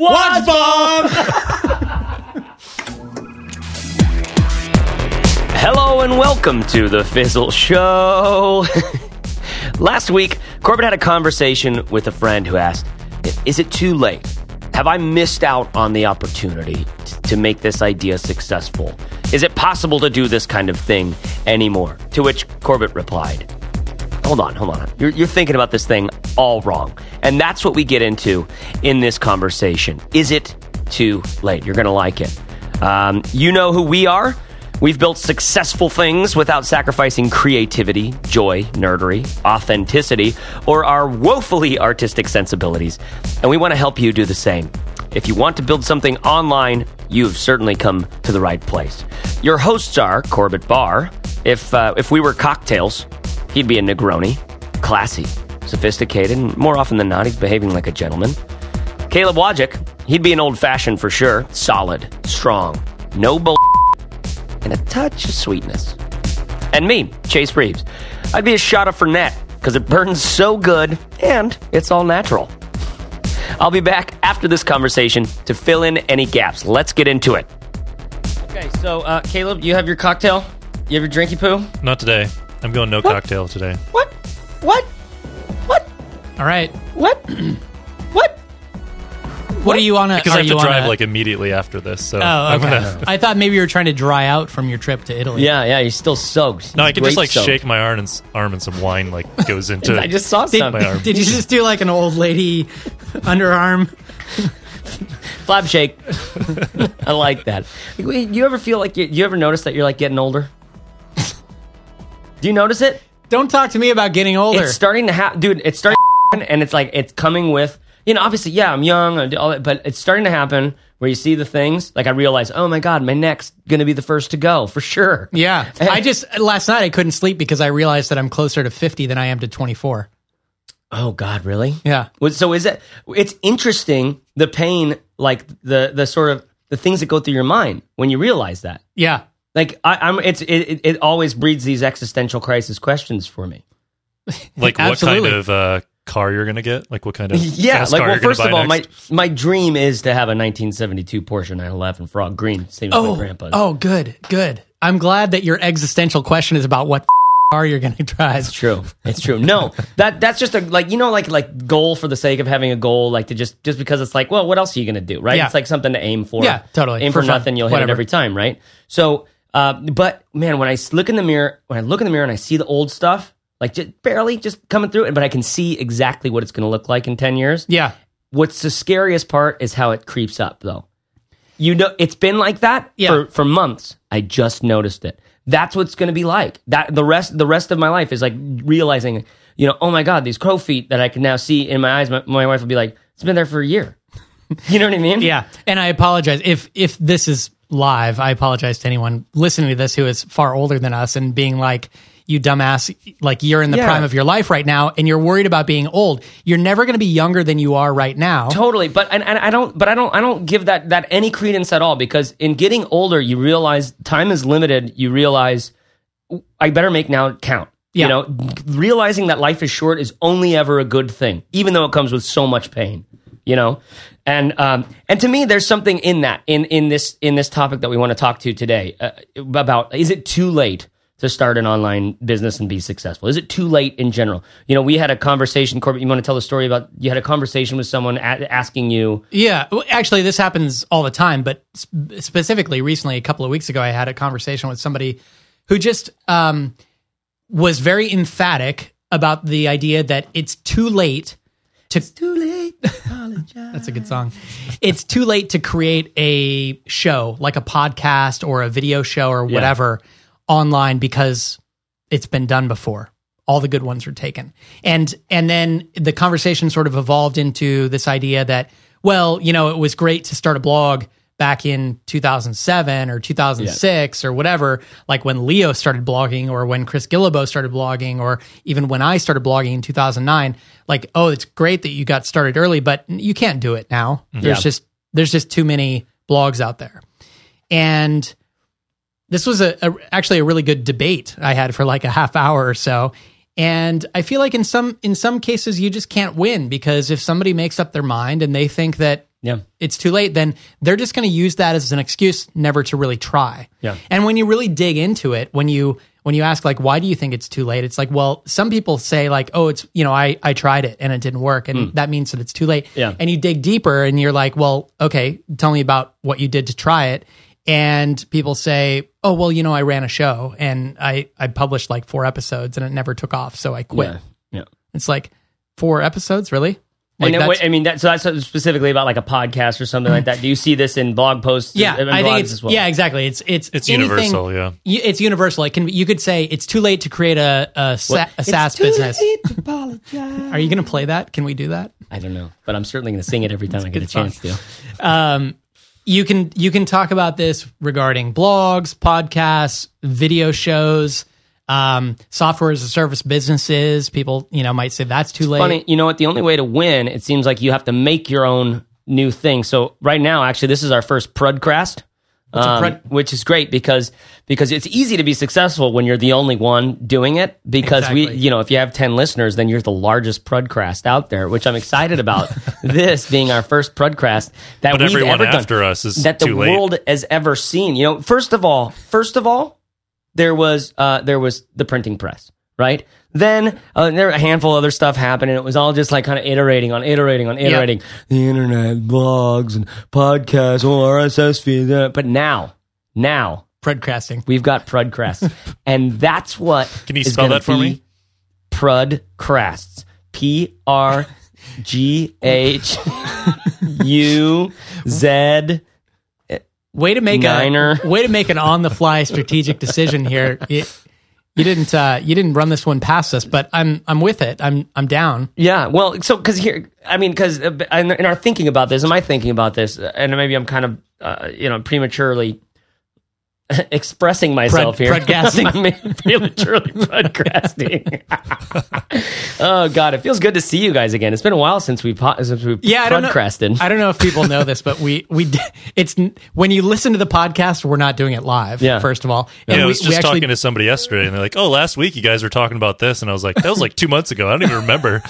Watch Bomb! Hello and welcome to the Fizzle Show. Last week, Corbett had a conversation with a friend who asked, is it too late? Have I missed out on the opportunity to make this idea successful? Is it possible to do this kind of thing anymore? To which Corbett replied, Hold on. You're thinking about this thing all wrong. And that's what we get into in this conversation. Is it too late? You're going to like it. You know who we are. We've built successful things without sacrificing creativity, joy, nerdery, authenticity, or our woefully artistic sensibilities. And we want to help you do the same. If you want to build something online, you've certainly come to the right place. Your hosts are Corbett Barr. If we were cocktails, he'd be a Negroni. Classy, sophisticated, and more often than not, he's behaving like a gentleman. Caleb Wojcik, he'd be an old-fashioned for sure. Solid, strong, no bull, and a touch of sweetness. And me, Chase Reeves. I'd be a shot of Fernet, because it burns so good, and it's all natural. I'll be back after this conversation to fill in any gaps. Let's get into it. Okay, so, Caleb, you have your cocktail? You have your drinky poo? Not today. I'm going no cocktail today. What? All right. What are you on a... Because I have to drive like immediately after this, so... Oh, okay. I thought maybe you were trying to dry out from your trip to Italy. Yeah, you're still soaked. No, I can just like shake my arm and some wine like goes into... I just saw something. Did you just do like an old lady underarm... flap shake. I like that. You ever feel like... You ever notice that you're like getting older? Do you notice it? Don't talk to me about getting older. It's starting to happen. Dude, it's starting to happen, and it's like it's coming with... You know, obviously, yeah, I'm young, I do all that, but it's starting to happen where you see the things. Like, I realize, oh, my God, my neck's going to be the first to go, for sure. Yeah. Last night, I couldn't sleep because I realized that I'm closer to 50 than I am to 24. Oh, God, really? Yeah. So it's interesting, the pain, like, the sort of, the things that go through your mind when you realize that. Yeah. Like, it always breeds these existential crisis questions for me. Like, what kind of... car you're gonna get, like what kind of first of all, my dream is to have a 1972 Porsche 911 Frog Green, same as my grandpa's. Good. I'm glad that your existential question is about what car you're gonna drive. It's true. No, that's just a like goal for the sake of having a goal, like to just because it's like, well, what else are you gonna do, right? Yeah. It's like something to aim for. Yeah, totally. Aim for nothing, you'll hit it every time, right? So, but man, when I look in the mirror and I see the old stuff. Like, just barely just coming through it, but I can see exactly what it's going to look like in 10 years. Yeah. What's the scariest part is how it creeps up, though. You know, it's been like that for months. I just noticed it. That's what it's going to be like. That the rest of my life is like realizing, you know, oh my God, these crow feet that I can now see in my eyes. My wife will be like, it's been there for a year. You know what I mean? Yeah. And I apologize if this is live. I apologize to anyone listening to this who is far older than us and being like, you dumbass, like you're in the prime of your life right now and you're worried about being old. You're never going to be younger than you are right now. Totally. But I don't give that any credence at all, because in getting older, you realize time is limited. You realize I better make now count. Yeah. You know, realizing that life is short is only ever a good thing, even though it comes with so much pain, you know? And to me, there's something in that, in this topic that we want to talk to today about, is it too late to start an online business and be successful? Is it too late in general? You know, we had a conversation, Corbett, you want to tell the story about, you had a conversation with someone asking you. Yeah, well, actually, this happens all the time, but specifically recently, a couple of weeks ago, I had a conversation with somebody who just was very emphatic about the idea that it's too late to... It's too late to apologize. That's a good song. It's too late to create a show, like a podcast or a video show or whatever, online, because it's been done before. All the good ones are taken. And then the conversation sort of evolved into this idea that, well, you know, it was great to start a blog back in 2007 or 2006 or whatever, like when Leo started blogging or when Chris Guillebeau started blogging or even when I started blogging in 2009, like, oh, it's great that you got started early, but you can't do it now. Mm-hmm. There's just too many blogs out there. And this was actually a really good debate I had for like a half hour or so. And I feel like in some cases you just can't win, because if somebody makes up their mind and they think that yeah, it's too late, then they're just going to use that as an excuse never to really try. Yeah. And when you really dig into it, when you ask, like, why do you think it's too late? It's like, well, some people say, like, oh, it's, you know, I tried it and it didn't work. And that means that it's too late. Yeah. And you dig deeper and you're like, well, okay, tell me about what you did to try it. And people say, oh, well, you know, I ran a show and I published like 4 episodes and it never took off, so I quit. Yeah. It's like 4 episodes, really? Like, and I mean, that's specifically about like a podcast or something like that. Do you see this in blog posts? Yeah, I think it's, as well? Yeah, exactly. It's anything, universal. Yeah, it's universal. It can, you could say it's too late to create a SaaS business. It's too late to apologize. Are you going to play that? Can we do that? I don't know, but I'm certainly going to sing it every time I get a chance to. You can talk about this regarding blogs, podcasts, video shows. Software as a service businesses, people, you know, might say that's too late. Funny, you know what? The only way to win, it seems like you have to make your own new thing. So right now, actually, this is our first Prudcast, which is great because it's easy to be successful when you're the only one doing it. Because exactly. We, you know, if you have 10 listeners, then you're the largest Prudcast out there, which I'm excited about. This being our first Prudcast that but we've everyone ever after done, us is that too the late. World has ever seen. You know, first of all. There was the printing press, right? Then there were a handful of other stuff happened, and it was all just like kind of iterating. Yep. The internet, blogs, and podcasts, RSS feeds. But now, Prudcasting. We've got Prudcast, and that's what. Can you spell that for me? Prudcasts. PRGHUZ. Way to make an on-the-fly strategic decision here. You didn't run this one past us, but I'm with it. I'm down. Yeah. Well, so because in our thinking about this, and maybe I'm kind of prematurely expressing myself Prudcasting. I'm prematurely Prudcasting. Oh God, it feels good to see you guys again. It's been a while since we Prudcasted. I don't know if people know this, but it's when you listen to the podcast, we're not doing it live. Yeah. First of all, and I was just talking to somebody yesterday, and they're like, "Oh, last week you guys were talking about this," and I was like, "That was like 2 months ago. I don't even remember."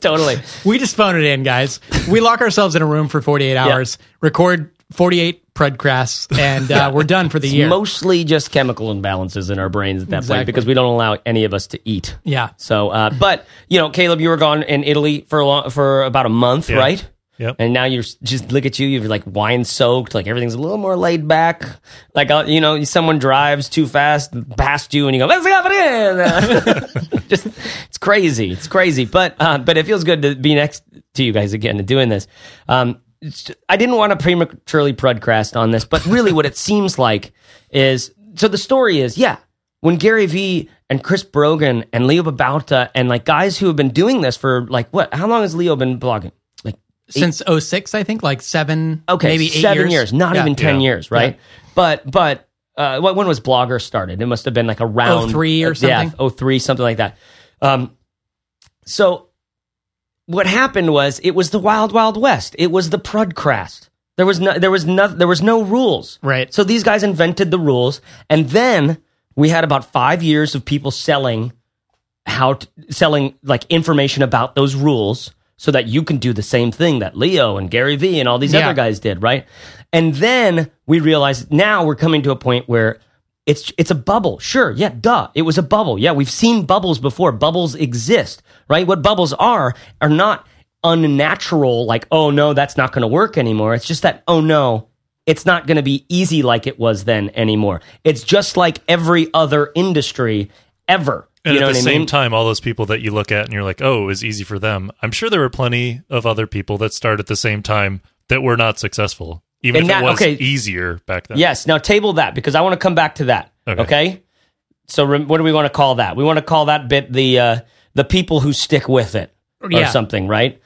Totally, we just phone it in, guys. We lock ourselves in a room for 48 hours, record 48. Prudcasts, and we're done for the year. Mostly just chemical imbalances in our brains at that point, because we don't allow any of us to eat. Yeah. So, but you know, Caleb, you were gone in Italy for about a month, right? Yep. And now you're just look at you. You're like wine soaked. Like everything's a little more laid back. Like someone drives too fast past you, and you go, "Let's go in." Just it's crazy. But it feels good to be next to you guys again and doing this. I didn't want to prematurely Prudcast on this, but really what it seems like is, so the story is, when Gary Vee and Chris Brogan and Leo Babauta and like guys who have been doing this for like, what, how long has Leo been blogging? Like since 2006, I think, like 7, okay, maybe 8 7 years, not even 10 years, right? Yeah. But when was Blogger started? It must have been like around 03 or something. Yeah, 03, something like that. So what happened was, it was the wild, wild west. It was the Prudcast. There was no rules. Right. So these guys invented the rules, and then we had about 5 years of people selling like information about those rules, so that you can do the same thing that Leo and Gary Vee and all these other guys did, right? And then we realized now we're coming to a point where it's a bubble. Sure, yeah, duh. It was a bubble. Yeah, we've seen bubbles before. Bubbles exist, right? What bubbles are not unnatural, like, oh, no, that's not going to work anymore. It's just that, oh, no, it's not going to be easy like it was then anymore. It's just like every other industry ever. And you know at the same time, all those people that you look at and you're like, oh, it was easy for them. I'm sure there were plenty of other people that started at the same time that were not successful. Even if it was easier back then. Yes. Now table that, because I want to come back to that. Okay? So what do we want to call that? We want to call that bit the people who stick with it or something, right?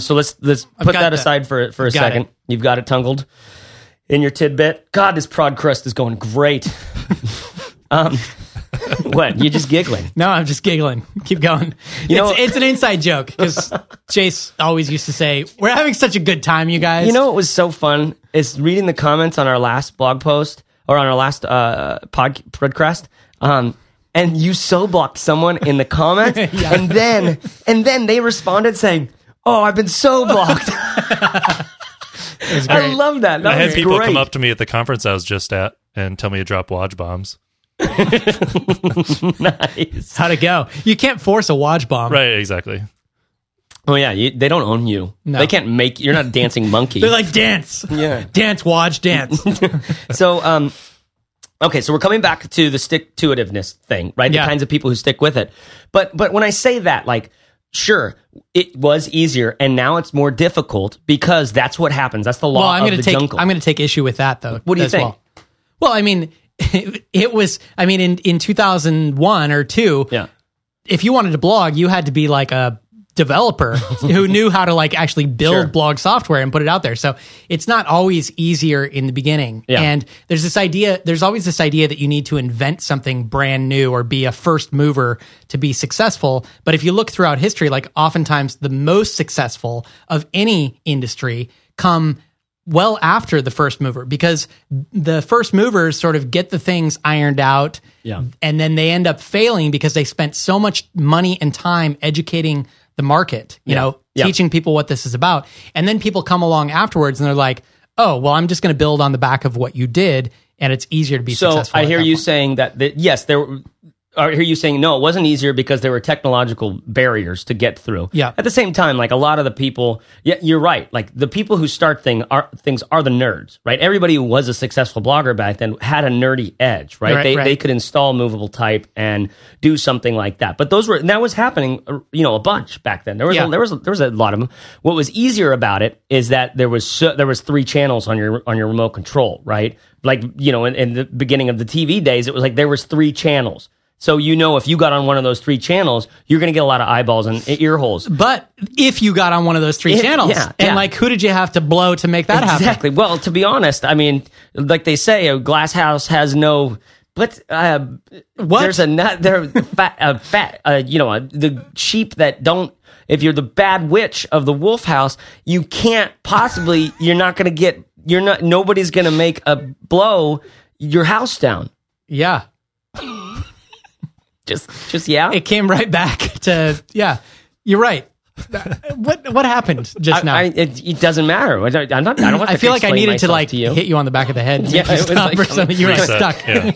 So let's put that aside for a second. You've got it tangled in your tidbit. God, this Prudcast is going great. What? You're just giggling. No, I'm just giggling. Keep going. It's an inside joke, because Chase always used to say, we're having such a good time, you guys. You know what was so fun is reading the comments on our last blog post, or on our last Prudcast, and you so blocked someone in the comments, and then they responded saying, Oh, I've been so blocked. I love that. I had people come up to me at the conference I was just at and tell me to drop Waj bombs. Nice. How'd it go? You can't force a Waj bomb. Right, exactly. Oh, yeah. They don't own you. No. They can't make... You're not a dancing monkey. They're like, dance. Yeah. Dance, Waj, dance. Okay, so we're coming back to the stick-to-itiveness thing, right? Yeah. The kinds of people who stick with it. But when I say that, like... Sure, it was easier, and now it's more difficult because that's what happens. That's the law of the jungle. I'm going to take issue with that, though. What do you think? Well, I mean, it was... I mean, in 2001 or 2, yeah. If you wanted to blog, you had to be like a developer who knew how to like actually build blog software and put it out there. So it's not always easier in the beginning. Yeah. And there's always this idea that you need to invent something brand new or be a first mover to be successful. But if you look throughout history, like oftentimes the most successful of any industry come well after the first mover, because the first movers sort of get the things ironed out, and then they end up failing because they spent so much money and time educating the market, you know, teaching people what this is about. And then people come along afterwards and they're like, oh, well, I'm just going to build on the back of what you did, and it's easier to be successful. So I hear you saying that yes, I hear you saying, no, it wasn't easier because there were technological barriers to get through. Yeah. At the same time, like a lot of the people, you're right. Like the people who start things are the nerds, right? Everybody who was a successful blogger back then had a nerdy edge, right? They could install movable type and do something like that. But that was happening, a bunch back then. There was a lot of them. What was easier about it is that there was three channels on your remote control, right? Like, in the beginning of the TV days, it was like there was three channels. So if you got on one of those three channels, you're going to get a lot of eyeballs and ear holes. But if you got on one of those three channels, who did you have to blow to make that happen? Exactly. Well, to be honest, I mean, like they say, a glass house has no... But there's a nut there, the sheep that don't. If you're the bad witch of the wolf house, you can't possibly. You're not going to get. You're not. Nobody's going to make a blow your house down. Yeah. It came right back to you're right. What happened just now? It doesn't matter. I don't. I feel like I needed to hit you on the back of the head. You were stuck. Yeah.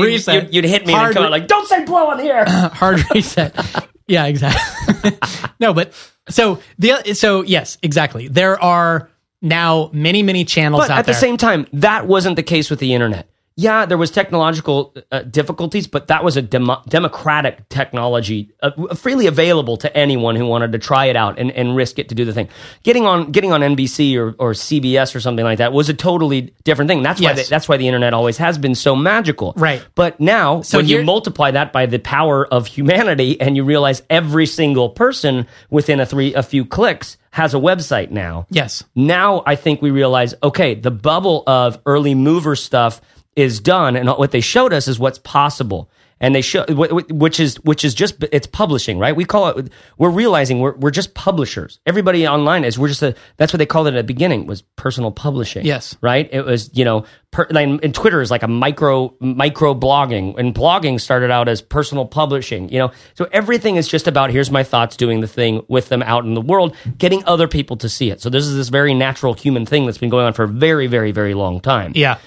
Reset. You'd hit me and come out like, "Don't say blow on the air." Hard reset. Yeah, exactly. No, but so yes, exactly. There are now many channels. But out there. At the same time, that wasn't the case with the internet. Yeah, there was technological difficulties, but that was a democratic technology, freely available to anyone who wanted to try it out and risk it to do the thing. Getting on NBC or CBS or something like that was a totally different thing. That's why the internet always has been so magical. Right. But now, when you multiply that by the power of humanity, and you realize every single person within a few clicks has a website now. Yes. Now I think we realize, okay, the bubble of early mover stuff is done, and what they showed us is what's possible, and they show which is just it's publishing, right? We call it. We're realizing we're just publishers. Everybody online is that's what they called it at the beginning, was personal publishing. Yes, right. It was and Twitter is like a micro blogging, and blogging started out as personal publishing. So everything is just about here's my thoughts, doing the thing with them out in the world, getting other people to see it. So this is this very natural human thing that's been going on for a very very very long time. Yeah.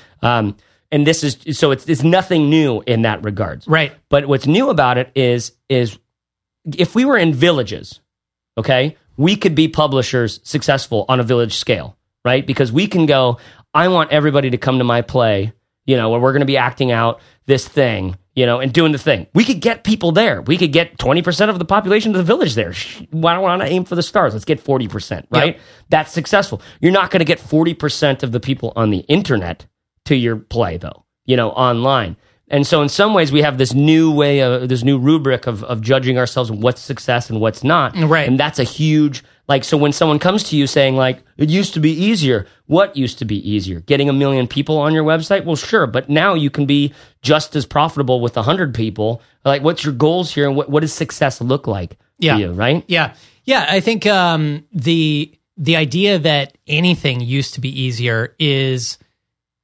And this is so it's nothing new in that regard, right? But what's new about it is if we were in villages, okay, we could be publishers successful on a village scale, right? Because we can go, I want everybody to come to my play, where we're going to be acting out this thing, and doing the thing. We could get people there. We could get 20% of the population of the village there. Why don't I aim for the stars? Let's get 40%, right? Yep. That's successful. You're not going to get 40% of the people on the internet to your play, though, online. And so in some ways, we have this new way of this new rubric of judging ourselves and what's success and what's not. Right. And that's a huge, so when someone comes to you saying, it used to be easier, what used to be easier? Getting 1 million people on your website? Well, sure, but now you can be just as profitable with 100 people. Like, what's your goals here, and what does success look like to you, right? Yeah. Yeah, I think the idea that anything used to be easier is...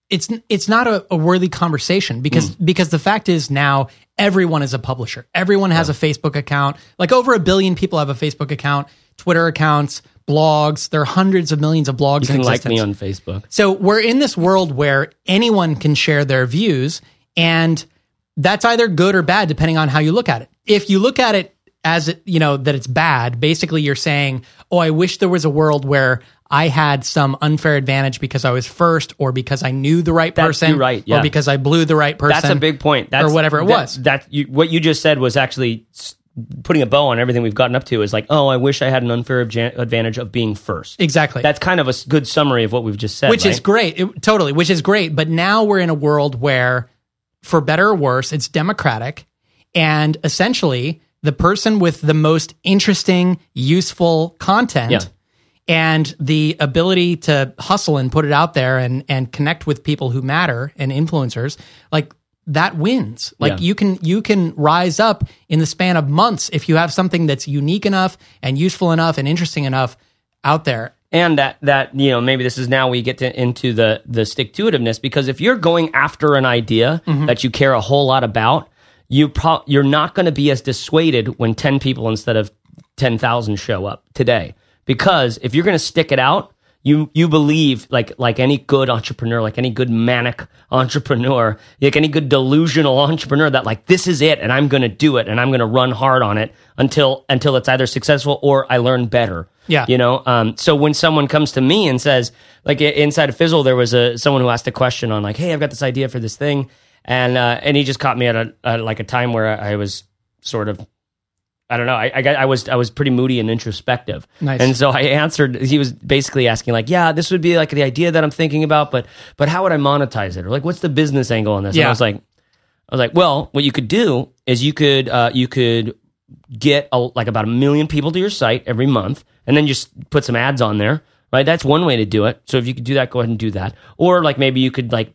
It's not a worthy conversation because the fact is now everyone is a publisher. Everyone has a Facebook account. Like over 1 billion people have a Facebook account. Twitter accounts, blogs. There are hundreds of millions of blogs in existence. You can like me on Facebook. So we're in this world where anyone can share their views, and that's either good or bad depending on how you look at it. If you look at it as, you know, that it's bad, basically you're saying, oh, I wish there was a world where I had some unfair advantage because I was first, or because I knew the right person, or because I blew the right person. That's a big point. That's, or whatever it was. What you just said was actually putting a bow on everything we've gotten up to, is like, oh, I wish I had an unfair advantage of being first. Exactly. That's kind of a good summary of what we've just said. Which is great. Totally. Which is great. But now we're in a world where, for better or worse, it's democratic. And essentially, the person with the most interesting, useful content and the ability to hustle and put it out there and connect with people who matter and influencers, like that wins. Like you can rise up in the span of months if you have something that's unique enough and useful enough and interesting enough out there. And that you know, maybe this is now we get into the stick-to-itiveness, because if you're going after an idea that you care a whole lot about, you're not going to be as dissuaded when 10 people instead of 10,000 show up today. Because if you're going to stick it out, you believe, like any good entrepreneur, like any good manic entrepreneur, like any good delusional entrepreneur, that like, this is it and I'm going to do it and I'm going to run hard on it until it's either successful or I learn better. Yeah. You know, so when someone comes to me and says, like inside of Fizzle, there was someone who asked a question on like, hey, I've got this idea for this thing. And he just caught me at a time where I was sort of, I don't know, I was pretty moody and introspective. Nice. And so I answered. He was basically asking like, yeah, this would be like the idea that I'm thinking about, but how would I monetize it, or like what's the business angle on this? Yeah. And I was like, well, what you could do is you could get about 1 million people to your site every month, and then just put some ads on there. Right, that's one way to do it. So if you could do that, go ahead and do that. Or like maybe you could like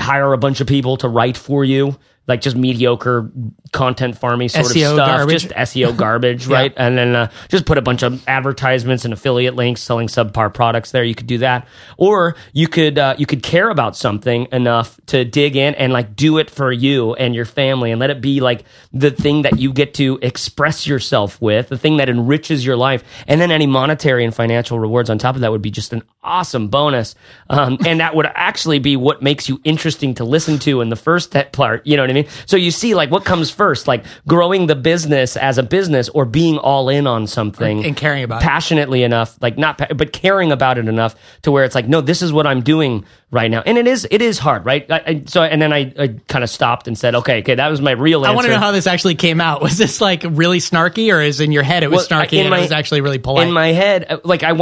hire a bunch of people to write for you, like just mediocre content farming sort SEO of stuff, garbage. Just SEO garbage, right? Yeah. And then just put a bunch of advertisements and affiliate links selling subpar products there. You could do that, or you could care about something enough to dig in and like do it for you and your family, and let it be like the thing that you get to express yourself with, the thing that enriches your life, and then any monetary and financial rewards on top of that would be just an awesome bonus, and that would actually be what makes you interesting to listen to in the first part. You know what I mean? So you see like what comes first, like growing the business as a business, or being all in on something and caring about passionately enough, like but caring about it enough to where it's like, no, this is what I'm doing right now. And it is hard, right? So then I kind of stopped and said, okay, that was my real answer. I want to know how this actually came out. Was this like really snarky, or is in your head it was snarky and it was actually really polite? In my head, like I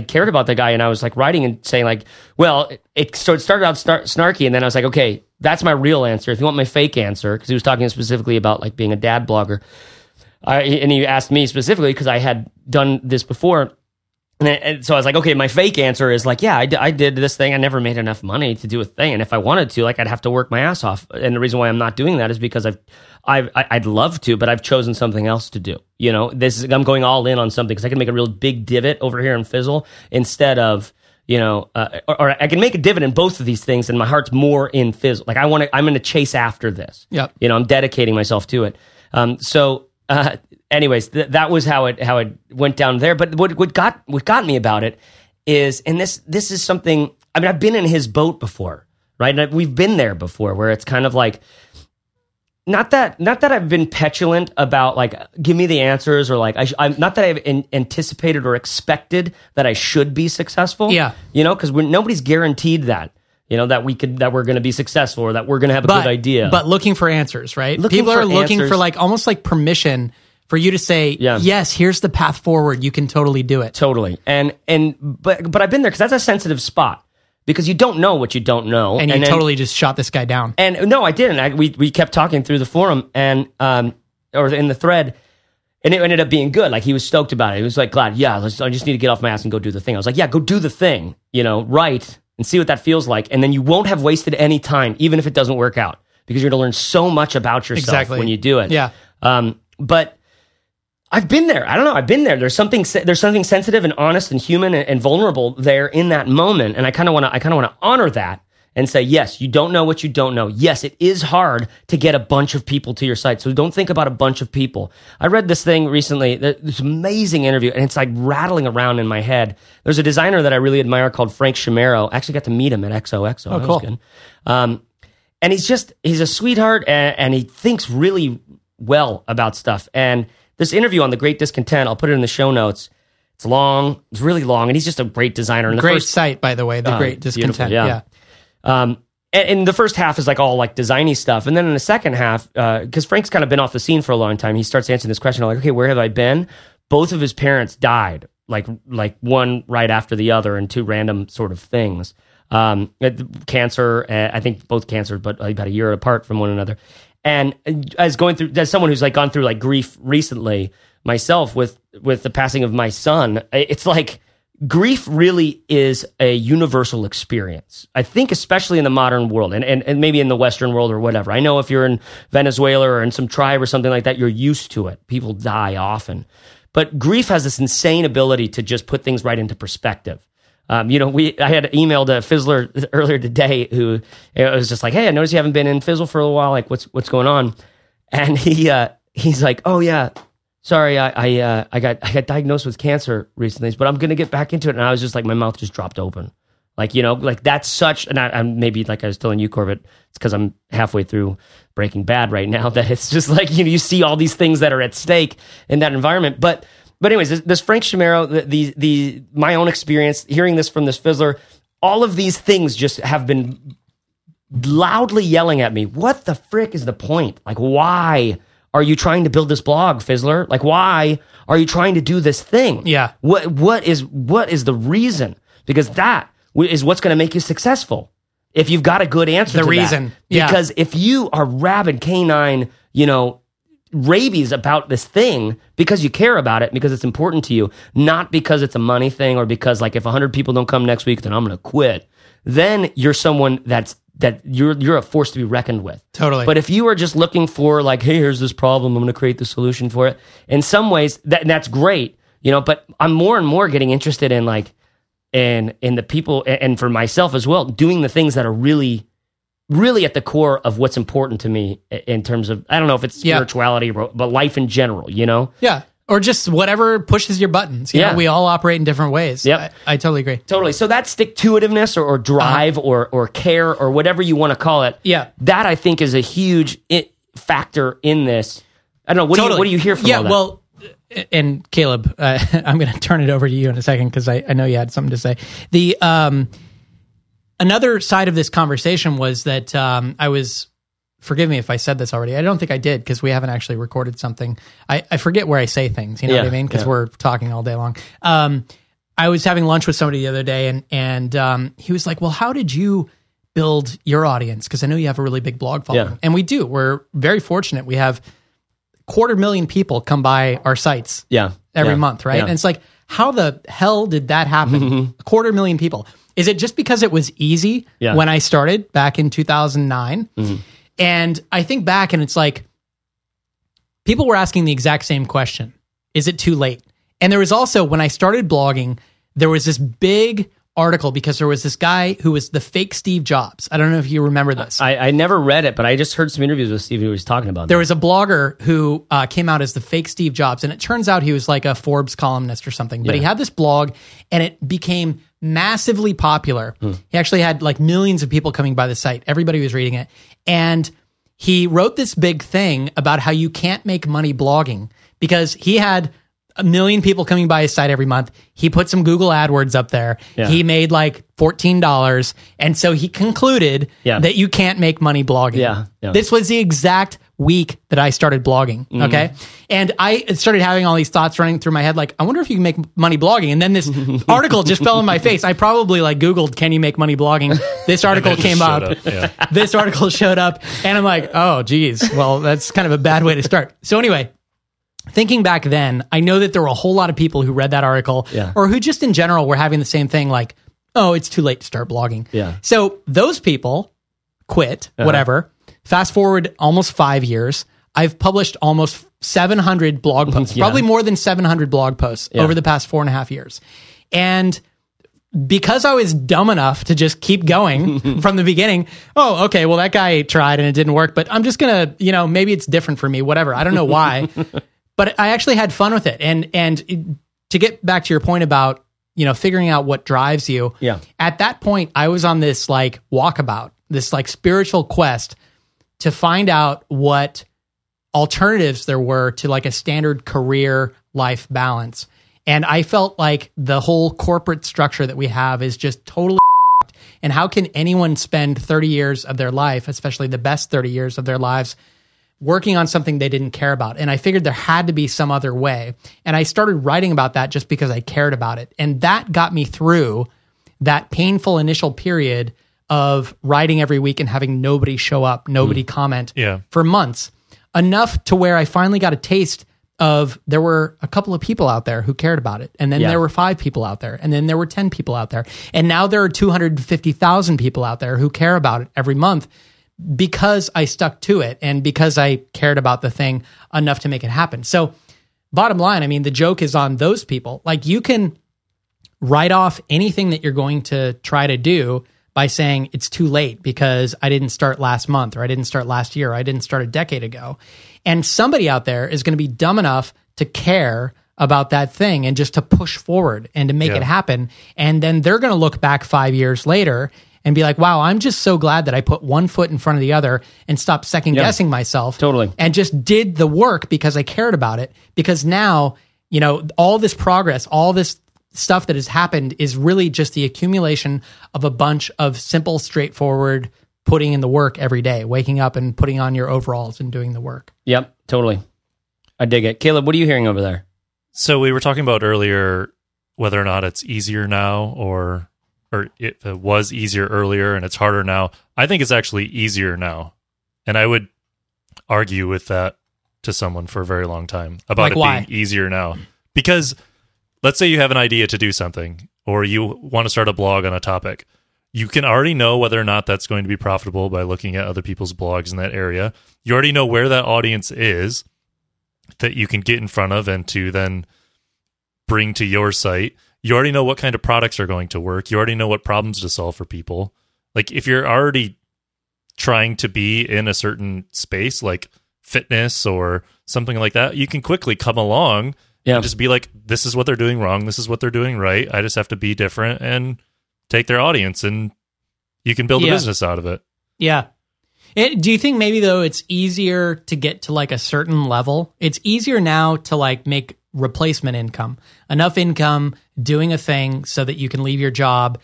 cared about the guy, and I was like writing and saying like, well, it started out snarky, and then I was like, okay, that's my real answer. If you want my fake answer, because he was talking specifically about like being a dad blogger, and he asked me specifically because I had done this before, and so I was like, okay, my fake answer is like, yeah, I did this thing. I never made enough money to do a thing, and if I wanted to, like, I'd have to work my ass off. And the reason why I'm not doing that is because I'd love to, but I've chosen something else to do. You know, I'm going all in on something because I can make a real big divot over here in Fizzle instead of. You know, or I can make a divot in both of these things, and my heart's more in Fizzle. Like I'm going to chase after this. Yep. You know, I'm dedicating myself to it. Anyways, that was how it went down there. But what got me about it is, and this is something. I mean, I've been in his boat before, right? And we've been there before, where it's kind of like. Not that I've been petulant about like give me the answers, or like I'm not that I've anticipated or expected that I should be successful. Yeah, you know, because nobody's guaranteed that, you know, that we're going to be successful, or that we're going to have a good idea. But looking for answers, right? People are looking for like almost like permission for you to say yes. Here's the path forward. You can totally do it. Totally. But I've been there because that's a sensitive spot. Because you don't know what you don't know. And then, totally just shot this guy down. And no, I didn't. We kept talking through the forum and or in the thread, and it ended up being good. Like, he was stoked about it. He was like, glad, I just need to get off my ass and go do the thing. I was like, yeah, go do the thing, you know, right, and see what that feels like. And then you won't have wasted any time, even if it doesn't work out, because you're going to learn so much about yourself when you do it. Yeah. But I've been there. I don't know. I've been there. There's something sensitive and honest and human and vulnerable there in that moment, and I kind of want to honor that and say, yes, you don't know what you don't know. Yes, it is hard to get a bunch of people to your site. So don't think about a bunch of people. I read this thing recently, this amazing interview, and it's like rattling around in my head. There's a designer that I really admire called Frank Chimero. I actually got to meet him at XOXO. Oh, cool. That was good. And he's a sweetheart, and he thinks really well about stuff. And this interview on The Great Discontent, I'll put it in the show notes. It's long. It's really long, and he's just a great designer. And the great site, by the way, The Great Discontent. Yeah. And the first half is like all like designy stuff. And then in the second half, because Frank's kind of been off the scene for a long time, he starts answering this question. I'm like, okay, where have I been? Both of his parents died, like one right after the other, and two random sort of things. Cancer, I think both cancers, but about a year apart from one another. And as someone who's like gone through like grief recently myself with the passing of my son, it's like grief really is a universal experience. I think especially in the modern world and maybe in the Western world or whatever. I know if you're in Venezuela or in some tribe or something like that, you're used to it. People die often. But grief has this insane ability to just put things right into perspective. I had emailed a Fizzler earlier today who was just like, hey, I noticed you haven't been in Fizzle for a while. Like, what's going on? And he's like, oh yeah, sorry, I got diagnosed with cancer recently, but I'm gonna get back into it. And I was just like, my mouth just dropped open, like that's such. And I'm maybe like I was telling you, Corbett, it's because I'm halfway through Breaking Bad right now that it's just like you see all these things that are at stake in that environment, but. But anyways, this Frank Chimero, the my own experience, hearing this from this Fizzler, all of these things just have been loudly yelling at me. What the frick is the point? Like, why are you trying to build this blog, Fizzler? Like, why are you trying to do this thing? Yeah. What is the reason? Because that is what's going to make you successful. If you've got a good answer to that. The reason. Yeah. Because if you are rabid canine, rabies about this thing because you care about it, because it's important to you, not because it's a money thing or because like if 100 people don't come next week, then I'm going to quit. Then you're someone you're a force to be reckoned with. Totally. But if you are just looking for like, hey, here's this problem, I'm going to create the solution for it. In some ways, that's great, but I'm more and more getting interested in like, in the people and for myself as well, doing the things that are really at the core of what's important to me in terms of, I don't know if it's spirituality, but life in general, Yeah. Or just whatever pushes your buttons. You know, we all operate in different ways. Yep. I totally agree. Totally. So that stick-to-itiveness or drive or care or whatever you want to call it. Yeah. That I think is a huge factor in this. I don't know. What do you hear from all that? Well, and Caleb, I'm going to turn it over to you in a second because I know you had something to say. Another side of this conversation was that forgive me if I said this already. I don't think I did because we haven't actually recorded something. I forget where I say things, what I mean? Because we're talking all day long. I was having lunch with somebody the other day and he was like, well, how did you build your audience? Because I know you have a really big blog following. Yeah. And we do. We're very fortunate. We have 250,000 people come by our sites every month, right? Yeah. And it's like, how the hell did that happen? Mm-hmm. 250,000 people. Is it just because it was easy when I started back in 2009? Mm-hmm. And I think back and it's like, people were asking the exact same question. Is it too late? And there was also, when I started blogging, there was this big article because there was this guy who was the fake Steve Jobs. I don't know if you remember this. I never read it, but I just heard some interviews with Steve who was talking about it. There was a blogger who came out as the fake Steve Jobs, and it turns out he was like a Forbes columnist or something, but he had this blog and it became massively popular. He actually had like millions of people coming by the site. Everybody was reading it. And he wrote this big thing about how you can't make money blogging because he had 1 million people coming by his site every month. He put some Google AdWords up there. Yeah. He made like $14. And so he concluded that you can't make money blogging. Yeah. Yeah. This was the exact week that I started blogging. Mm-hmm. Okay. And I started having all these thoughts running through my head. Like, I wonder if you can make money blogging. And then this article just fell in my face. I probably like Googled, can you make money blogging? This article came up. Yeah. This article showed up and I'm like, oh geez. Well, that's kind of a bad way to start. So anyway, thinking back then, I know that there were a whole lot of people who read that article or who just in general were having the same thing. Like, oh, it's too late to start blogging. Yeah. So those people quit, whatever. Fast forward almost 5 years, I've published almost 700 blog posts, probably more than 700 blog posts over the past 4.5 years. And because I was dumb enough to just keep going from the beginning, oh, okay, well, that guy tried and it didn't work, but I'm just going to, you know, maybe it's different for me, whatever. I don't know why, but I actually had fun with it. And to get back to your point about, you know, figuring out what drives you. Yeah. At that point, I was on this like walkabout, this like spiritual quest to find out what alternatives there were to like a standard career life balance. And I felt like the whole corporate structure that we have is just totally and how can anyone spend 30 years of their life, especially the best 30 years of their lives, working on something they didn't care about? And I figured there had to be some other way. And I started writing about that just because I cared about it. And that got me through that painful initial period of writing every week and having nobody show up, nobody comment for months, enough to where I finally got a taste of there were a couple of people out there who cared about it. And then there were 5 people out there. And then there were 10 people out there. And now there are 250,000 people out there who care about it every month because I stuck to it and because I cared about the thing enough to make it happen. So bottom line, I mean, the joke is on those people. Like you can write off anything that you're going to try to do by saying it's too late because I didn't start last month or I didn't start last year or I didn't start a decade ago. And somebody out there is going to be dumb enough to care about that thing and just to push forward and to make it happen. And then they're going to look back 5 years later and be like, wow, I'm just so glad that I put one foot in front of the other and stopped second guessing myself. Totally. And just did the work because I cared about it. Because now, you know, all this progress, all this stuff that has happened is really just the accumulation of a bunch of simple, straightforward putting in the work every day, waking up and putting on your overalls and doing the work. Yep, totally. I dig it. Caleb, what are you hearing over there? So we were talking about earlier whether or not it's easier now or it was easier earlier and it's harder now. I think it's actually easier now. And I would argue with that to someone for a very long time about it being easier now. Because let's say you have an idea to do something or you want to start a blog on a topic. You can already know whether or not that's going to be profitable by looking at other people's blogs in that area. You already know where that audience is that you can get in front of and to then bring to your site. You already know what kind of products are going to work. You already know what problems to solve for people. Like if you're already trying to be in a certain space like fitness or something like that, you can quickly come along and just be like, this is what they're doing wrong. This is what they're doing right. I just have to be different and take their audience and you can build a business out of it. Yeah. Do you think maybe though it's easier to get to like a certain level? It's easier now to like make replacement income, enough income doing a thing so that you can leave your job.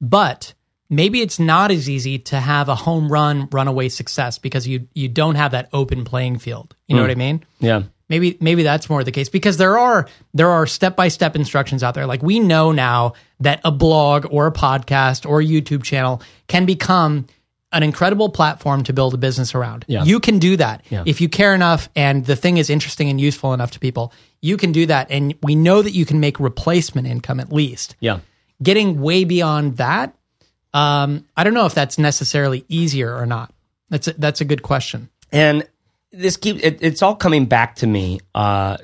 But maybe it's not as easy to have a home run, runaway success because you don't have that open playing field. You know what I mean? Yeah. Maybe that's more the case because there are step-by-step instructions out there. Like we know now that a blog or a podcast or a YouTube channel can become an incredible platform to build a business around. Yeah. You can do that. Yeah. If you care enough and the thing is interesting and useful enough to people, you can do that. And we know that you can make replacement income at least. Yeah. Getting way beyond that, I don't know if that's necessarily easier or not. That's a good question. And this it's all coming back to me well,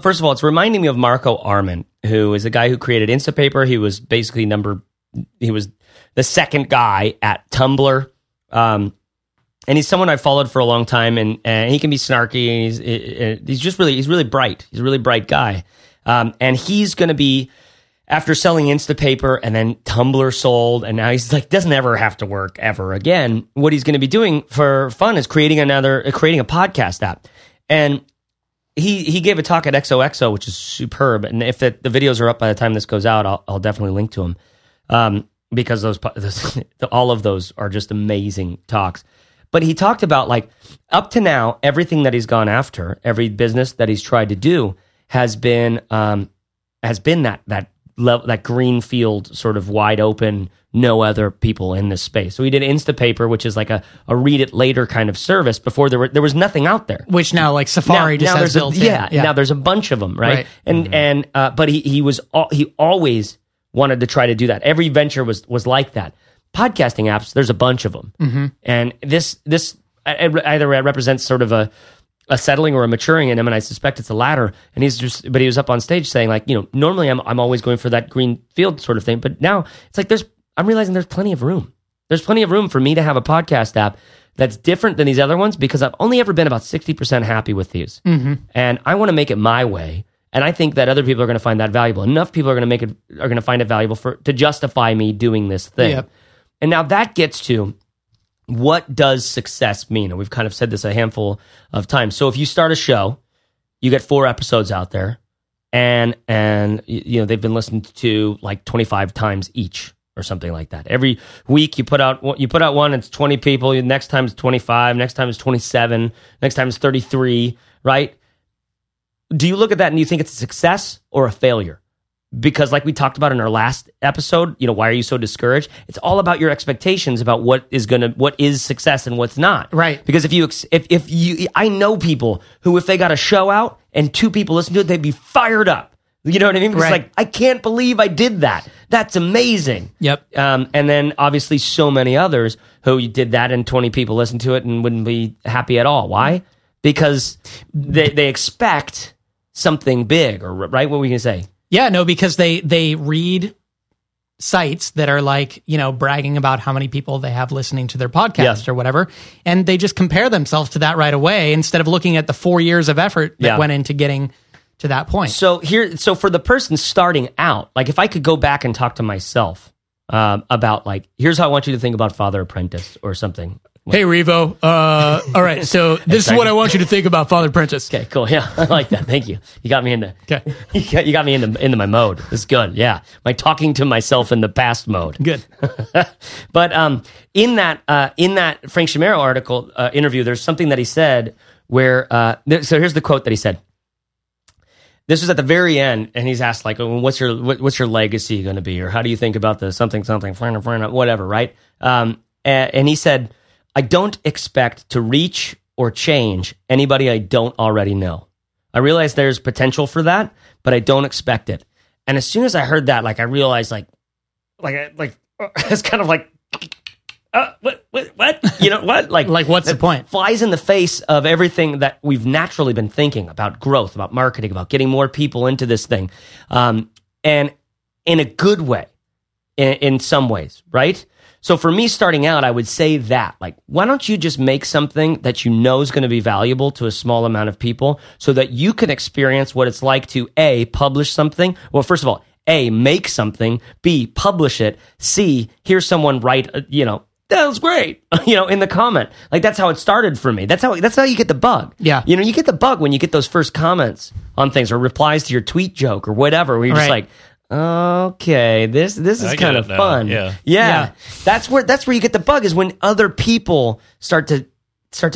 first of all, it's reminding me of Marco Arment, who is the guy who created Instapaper. He was basically he was the second guy at Tumblr. And he's someone I followed for a long time and he can be snarky. And he's really bright. He's a really bright guy. And he's going to be, after selling Instapaper and then Tumblr sold, and now he's like, doesn't ever have to work ever again. What he's going to be doing for fun is creating a podcast app. And he gave a talk at XOXO, which is superb. And if the videos are up by the time this goes out, I'll definitely link to them. Because those all of those are just amazing talks. But he talked about like up to now, everything that he's gone after, every business that he's tried to do has been that level, that green field, sort of wide open, no other people in this space. So we did Instapaper, which is like a read it later kind of service. Before there was nothing out there. Which now like Safari just has built in. Yeah, now there's a bunch of them, right? But he always wanted to try to do that. Every venture was like that. Podcasting apps, there's a bunch of them, and this either represents sort of a a settling or a maturing in him, and I suspect it's the latter. And he's just, but he was up on stage saying, like, you know, normally I'm always going for that green field sort of thing, but now it's like I'm realizing there's plenty of room. There's plenty of room for me to have a podcast app that's different than these other ones, because I've only ever been about 60% happy with these. Mm-hmm. And I want to make it my way. And I think that other people are going to find that valuable. Enough people are going to find it valuable to justify me doing this thing. Yep. And now that gets to, what does success mean? And we've kind of said this a handful of times. So if you start a show, you get 4 episodes out there, and you know, they've been listened to like 25 times each or something like that. Every week you put out one, it's 20 people, next time it's 25, next time it's 27, next time it's 33, right? Do you look at that and you think it's a success or a failure? Because like we talked about in our last episode, you know, why are you so discouraged? It's all about your expectations about what is success and what's not. Right. Because if you, I know people who, if they got a show out and 2 people listened to it, they'd be fired up. You know what I mean? Because right. It's like, I can't believe I did that. That's amazing. Yep. And then obviously so many others who did that and 20 people listened to it and wouldn't be happy at all. Why? Because they expect something big, or right? What were we going to say? Yeah, no, because they read sites that are like, you know, bragging about how many people they have listening to their podcast, yeah, or whatever, and they just compare themselves to that right away instead of looking at the 4 years of effort that went into getting to that point. So for the person starting out, like if I could go back and talk to myself about like, here's how I want you to think about Father Apprentice or something. Hey, Revo. All right, so this is what I want you to think about Father Prentice. Okay, cool. Yeah, I like that. Thank you. You got me into. Okay. You got me into my mode. It's good. Yeah, my talking to myself in the past mode. Good. But in that Frank Chimero article interview, there's something that he said where. So here's the quote that he said. This was at the very end, and he's asked like, oh, "What's your legacy going to be, or how do you think about the something, whatever, right?" And he said, I don't expect to reach or change anybody I don't already know. I realize there's potential for that, but I don't expect it. And as soon as I heard that, like I realized, like it's kind of like, what? You know what? Like, like what's the point? Flies in the face of everything that we've naturally been thinking about growth, about marketing, about getting more people into this thing, and in a good way, in some ways, right? So for me starting out, I would say that, like, why don't you just make something that you know is going to be valuable to a small amount of people so that you can experience what it's like to A, publish something. Well, first of all, A, make something, B, publish it, C, hear someone write, you know, that was great, you know, in the comment. Like, that's how it started for me. That's how you get the bug. Yeah. You know, you get the bug when you get those first comments on things or replies to your tweet joke or whatever, where you're just like, okay, this is kind of fun. Yeah. That's where you get the bug, is when other people start to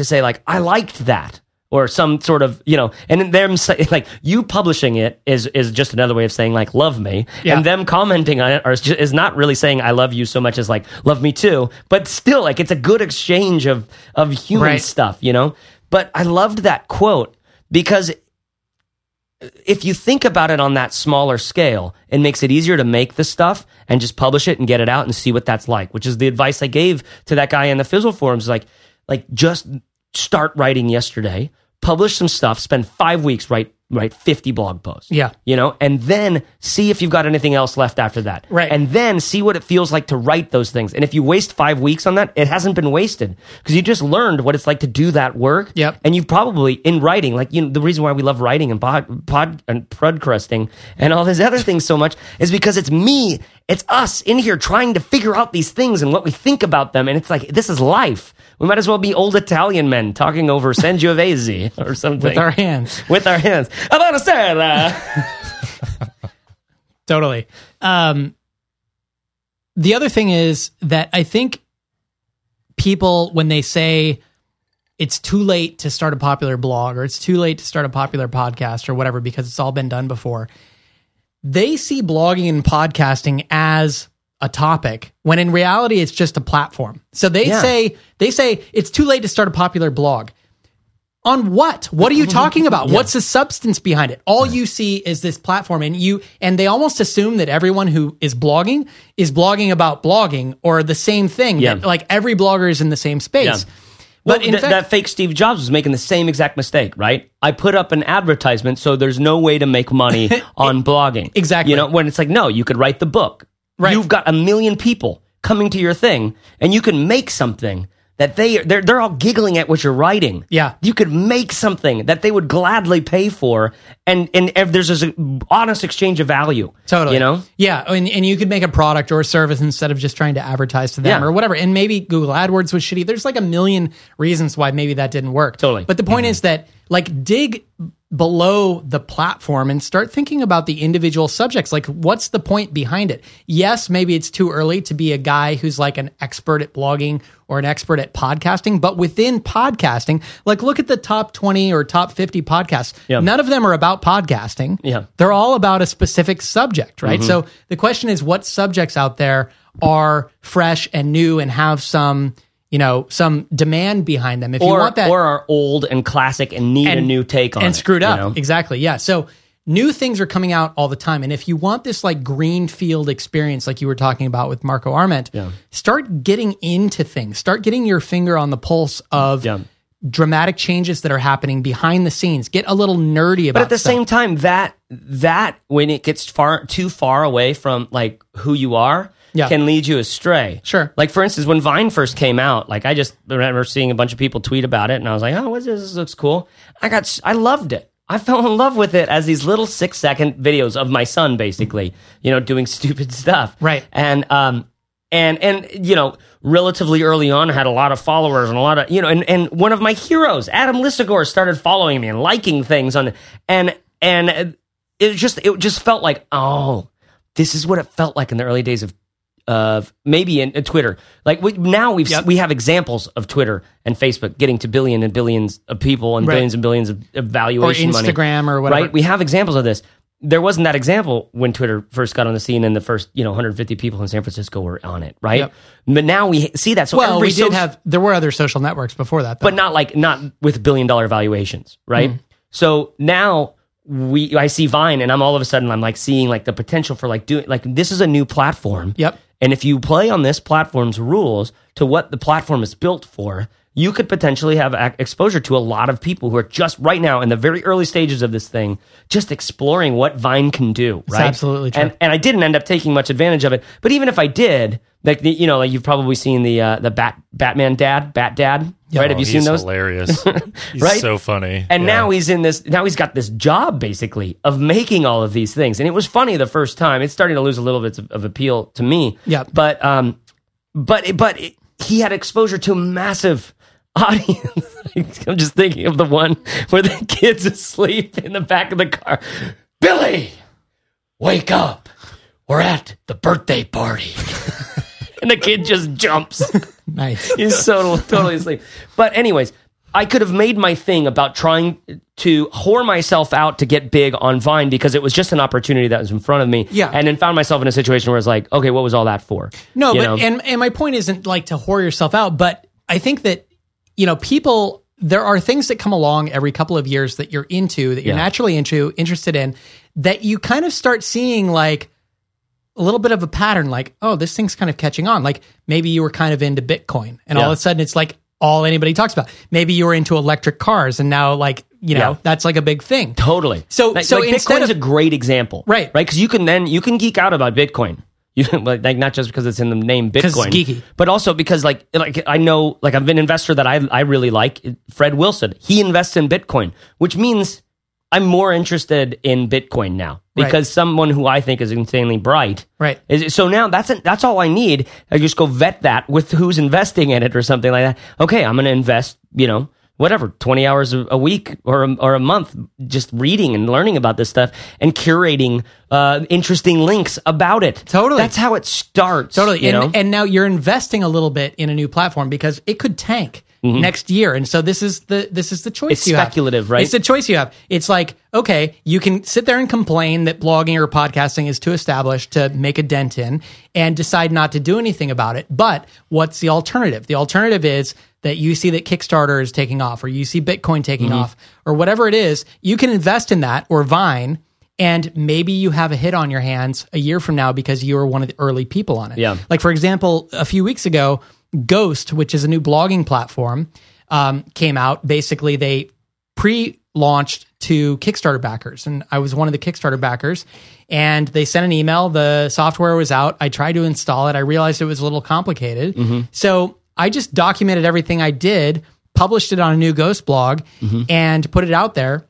say like, I liked that, or some sort of, you know, and then them say, like, you publishing it is just another way of saying like, love me, and them commenting on it is not really saying I love you so much as like, love me too, but still like it's a good exchange of human stuff, you know. But I loved that quote because if you think about it on that smaller scale, it makes it easier to make the stuff and just publish it and get it out and see what that's like, which is the advice I gave to that guy in the Fizzle forums. Like just start writing yesterday, publish some stuff, spend 5 weeks, write 50 blog posts. Yeah. You know, and then see if you've got anything else left after that. Right. And then see what it feels like to write those things. And if you waste 5 weeks on that, it hasn't been wasted because you just learned what it's like to do that work. Yep. And you probably, in writing, like, you know, the reason why we love writing and podcasting and all these other things so much is because it's us in here trying to figure out these things and what we think about them. And it's like, this is life. We might as well be old Italian men talking over Sangiovese or something. With our hands. About a salad. Totally. The other thing is that I think people, when they say it's too late to start a popular blog or it's too late to start a popular podcast or whatever because it's all been done before, they see blogging and podcasting as a topic, when in reality it's just a platform. So they say it's too late to start a popular blog. On what? What are you talking about? Yeah. What's the substance behind it? All you see is this platform, and they almost assume that everyone who is blogging about blogging or the same thing. Yeah. That, like, every blogger is in the same space. Yeah. But in fact, that fake Steve Jobs was making the same exact mistake, right? I put up an advertisement, so there's no way to make money on blogging. Exactly. You know, when it's like, no, you could write the book. Right. You've got 1 million people coming to your thing, and you can make something that they're all giggling at what you're writing. Yeah. You could make something that they would gladly pay for, and if there's this honest exchange of value. Totally. You know? Yeah, and you could make a product or a service instead of just trying to advertise to them or whatever. And maybe Google AdWords was shitty. There's like 1 million reasons why maybe that didn't work. Totally. But the point is that, like, dig below the platform and start thinking about the individual subjects. Like, what's the point behind it? Yes, maybe it's too early to be a guy who's like an expert at blogging or an expert at podcasting, but within podcasting, like, look at the top 20 or top 50 podcasts. Yeah. None of them are about podcasting. Yeah. They're all about a specific subject, right? Mm-hmm. So the question is, what subjects out there are fresh and new and have some, you know, some demand behind them. If you want that, or are old and classic and need a new take on it. And screwed up. You know? Exactly. Yeah. So new things are coming out all the time. And if you want this like green field experience, like you were talking about with Marco Arment, start getting into things. Start getting your finger on the pulse of dramatic changes that are happening behind the scenes. Get a little nerdy about it. But at the same time, that when it gets too far away from like who you are, can lead you astray. Sure. Like, for instance, when Vine first came out, like, I just remember seeing a bunch of people tweet about it, and I was like, oh, what's this? This looks cool. I loved it. I fell in love with it as these little 6-second videos of my son, basically, you know, doing stupid stuff. Right. And you know, relatively early on, I had a lot of followers and a lot of, you know, and one of my heroes, Adam Lissagore, started following me and liking things on, and it just felt like, oh, this is what it felt like in the early days of maybe in Twitter. Like, we have examples of Twitter and Facebook getting to billion and billions of people and billions and billions of valuation money. Or Instagram or whatever. Right? We have examples of this. There wasn't that example when Twitter first got on the scene and the first, you know, 150 people in San Francisco were on it, right? Yep. But now we see that. So there were other social networks before that, though. But not with $1 billion valuations, right? Mm. So now I see Vine, and I'm all of a sudden I'm like seeing like the potential for like doing, like, this is a new platform. Yep. And if you play on this platform's rules to what the platform is built for, you could potentially have exposure to a lot of people who are just right now in the very early stages of this thing, just exploring what Vine can do. Right? That's absolutely true. And I didn't end up taking much advantage of it. But even if I did, like, you know, like, you've probably seen the Bat Dad, right? Have you seen those? He's hilarious. He's right? So funny. And now he's in this. Now he's got this job basically of making all of these things, and it was funny the first time. It's starting to lose a little bit of appeal to me. Yeah. But he had exposure to massive audience. I'm just thinking of the one where the kid's asleep in the back of the car. Billy, wake up! We're at the birthday party, and the kid just jumps. Nice. He's so totally asleep. But anyways, I could have made my thing about trying to whore myself out to get big on Vine because it was just an opportunity that was in front of me. Yeah. And then found myself in a situation where it's like, okay, what was all that for? No, you know? And my point isn't like to whore yourself out, but I think that, you know, people, there are things that come along every couple of years that you're into, that you're naturally into, interested in, that you kind of start seeing like a little bit of a pattern, like, oh, this thing's kind of catching on. Like, maybe you were kind of into Bitcoin, and all of a sudden it's like all anybody talks about. Maybe you were into electric cars, and now, like, you know, that's like a big thing. Totally. So like, Bitcoin's a great example. Right. Right. Because you can geek out about Bitcoin. You like not just because it's in the name Bitcoin, geeky, but also because like I know, like, I've been an investor that I really like, Fred Wilson. He invests in Bitcoin, which means I'm more interested in Bitcoin now because someone who I think is insanely bright. Right. So now that's all I need. I just go vet that with who's investing in it or something like that. Okay, I'm going to invest, you know, whatever, 20 hours a week or a month, just reading and learning about this stuff and curating interesting links about it. Totally. That's how it starts. Totally. And now you're investing a little bit in a new platform because it could tank next year. And so this is the choice you have. It's speculative, right? It's the choice you have. It's like, okay, you can sit there and complain that blogging or podcasting is too established to make a dent in and decide not to do anything about it. But what's the alternative? The alternative is that you see that Kickstarter is taking off, or you see Bitcoin taking off, or whatever it is. You can invest in that or Vine, and maybe you have a hit on your hands a year from now because you were one of the early people on it. Yeah. Like, for example, a few weeks ago, Ghost, which is a new blogging platform, came out, basically they pre-launched to Kickstarter backers. And I was one of the Kickstarter backers. And they sent an email. The software was out. I tried to install it. I realized it was a little complicated. Mm-hmm. So I just documented everything I did, published it on a new Ghost blog, mm-hmm. and put it out there.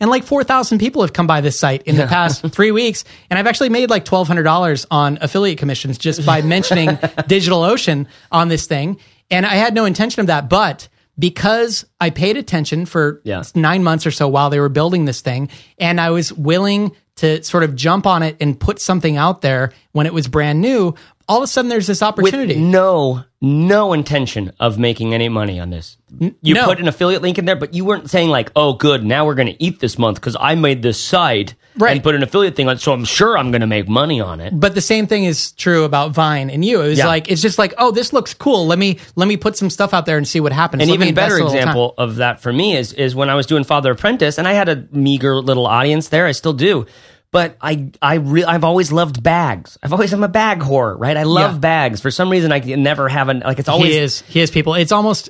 And like 4,000 people have come by this site in the past 3 weeks. And I've actually made like $1,200 on affiliate commissions just by mentioning DigitalOcean on this thing. And I had no intention of that. But because I paid attention for 9 months or so while they were building this thing, and I was willing to sort of jump on it and put something out there when it was brand new, all of a sudden there's this opportunity. With no intention of making any money on this. You put an affiliate link in there, but you weren't saying like, oh, good, now we're going to eat this month because I made this site and put an affiliate thing on, so I'm sure I'm going to make money on it. But the same thing is true about Vine and you. It was like, it's just like, oh, this looks cool. Let me put some stuff out there and see what happens. And even better example of that for me is when I was doing Father Apprentice, and I had a meager little audience there. I still do. But I've always loved bags. I'm a bag whore, right? I love bags. For some reason, I can never have it's always... He is people. It's almost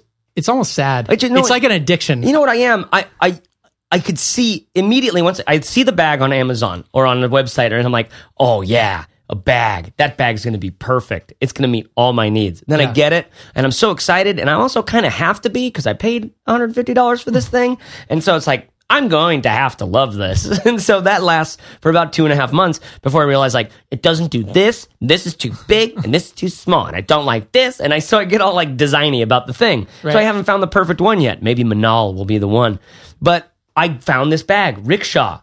sad. It's like an addiction. You know what I am? I could see immediately once I'd see the bag on Amazon or on the website, and I'm like, oh yeah, a bag. That bag's going to be perfect. It's going to meet all my needs. And then I get it, and I'm so excited, and I also kind of have to be because I paid $150 for this thing. And so it's like, I'm going to have to love this. And so that lasts for about 2.5 months before I realize, like, it doesn't do this, this is too big, and this is too small, and I don't like this, and so I get all, like, designy about the thing. Right. So I haven't found the perfect one yet. Maybe Manal will be the one. But I found this bag, Rickshaw.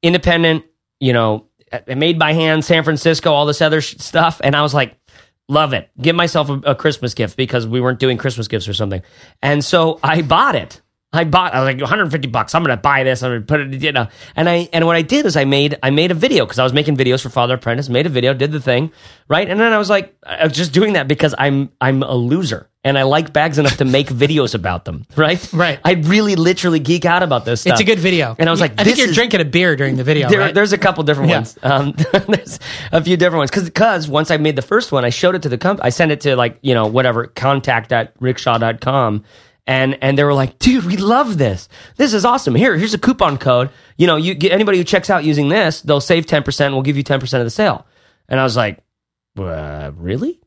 Independent, made by hand, San Francisco, all this other stuff, and I was like, love it. Give myself a Christmas gift because we weren't doing Christmas gifts or something. And so I bought it. I was like $150. I'm going to buy this. I'm going to put it, And what I did is I made a video because I was making videos for Father Apprentice. Made a video, did the thing, right? And then I was like, I was just doing that because I'm a loser and I like bags enough to make videos about them, right? Right. I really literally geek out about this stuff. It's a good video. And I was like, I think you're drinking a beer during the video. There's a couple different ones. There's a few different ones because once I made the first one, I showed it to the company. I sent it to contact@rickshaw.com. And they were like, dude, we love this. This is awesome. Here's a coupon code. Anybody who checks out using this, they'll save 10%. And we'll give you 10% of the sale. And I was like, really?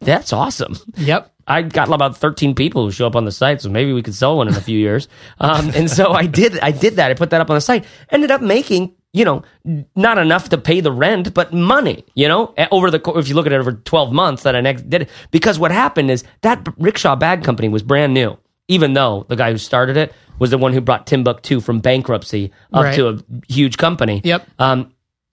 That's awesome. Yep. I got about 13 people who show up on the site, so maybe we could sell one in a few years. And so I did that. I put that up on the site. Ended up making, not enough to pay the rent, but money, if you look at it over 12 months that I next did it. Because what happened is that Rickshaw bag company was brand new, even though the guy who started it was the one who brought Timbuktu from bankruptcy up to a huge company. Yep.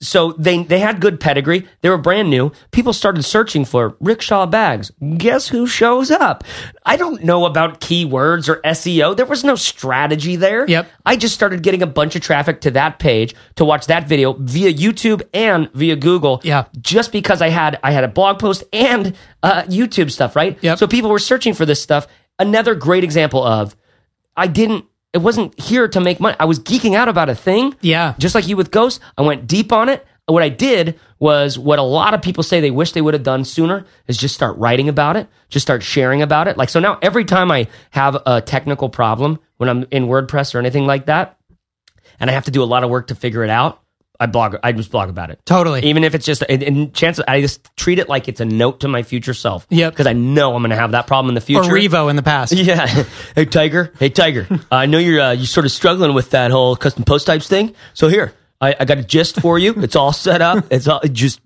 So they had good pedigree. They were brand new. People started searching for Rickshaw bags. Guess who shows up? I don't know about keywords or SEO. There was no strategy there. Yep. I just started getting a bunch of traffic to that page to watch that video via YouTube and via Google. Yeah. Just because I had a blog post and YouTube stuff, right? Yep. So people were searching for this stuff. Another great example of it wasn't here to make money. I was geeking out about a thing. Yeah. Just like you with Ghost, I went deep on it. What I did was what a lot of people say they wish they would have done sooner is just start writing about it, just start sharing about it. Like, so now every time I have a technical problem when I'm in WordPress or anything like that, and I have to do a lot of work to figure it out, I just blog about it. Totally. Even if it's just, I just treat it like it's a note to my future self. Yeah. Because I know I'm going to have that problem in the future. Or Revo in the past. Yeah. Hey, Tiger. I know you're sort of struggling with that whole custom post types thing. So here, I got a gist for you. It's all set up. It's all just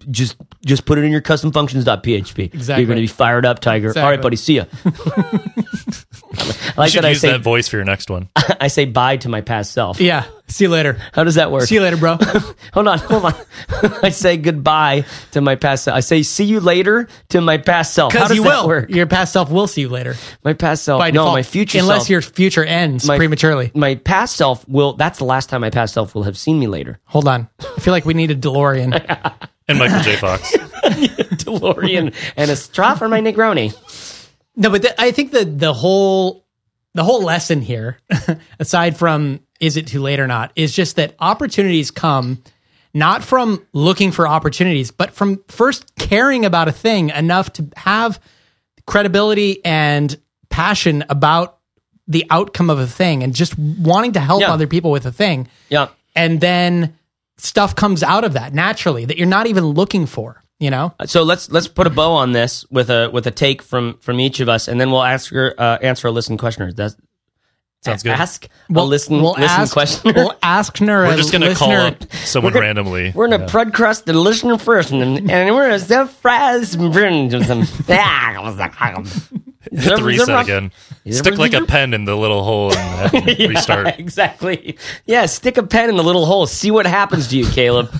put it in your customfunctions.php. Exactly. You're going to be fired up, Tiger. Exactly. All right, buddy. See ya. I like you should use that voice for your next one. I say bye to my past self. Yeah. See you later. How does that work? See you later, bro. Hold on. I say goodbye to my past self. I say see you later to my past self. How does that work? Your past self will see you later. My past self. By default, my future self. Unless your future ends prematurely. My past self will. That's the last time my past self will have seen me later. Hold on. I feel like we need a DeLorean. And Michael J. Fox. DeLorean and a straw for my Negroni. No, but I think the whole lesson here, aside from is it too late or not, is just that opportunities come not from looking for opportunities, but from first caring about a thing enough to have credibility and passion about the outcome of a thing and just wanting to help other people with a thing. Yeah. And then stuff comes out of that naturally that you're not even looking for, you know? So let's put a bow on this with a take from each of us, and then we'll answer a listening questioner. That's sounds good. Ask we'll, a listen, we'll listen ask, questioner. We'll ask her. We're just going to call up someone randomly. We're going to broadcast the listener first, and we're going to surprise them. Reset again. Stick like a pen in the little hole and restart. Yeah, exactly. Yeah, stick a pen in the little hole. See what happens to you, Caleb.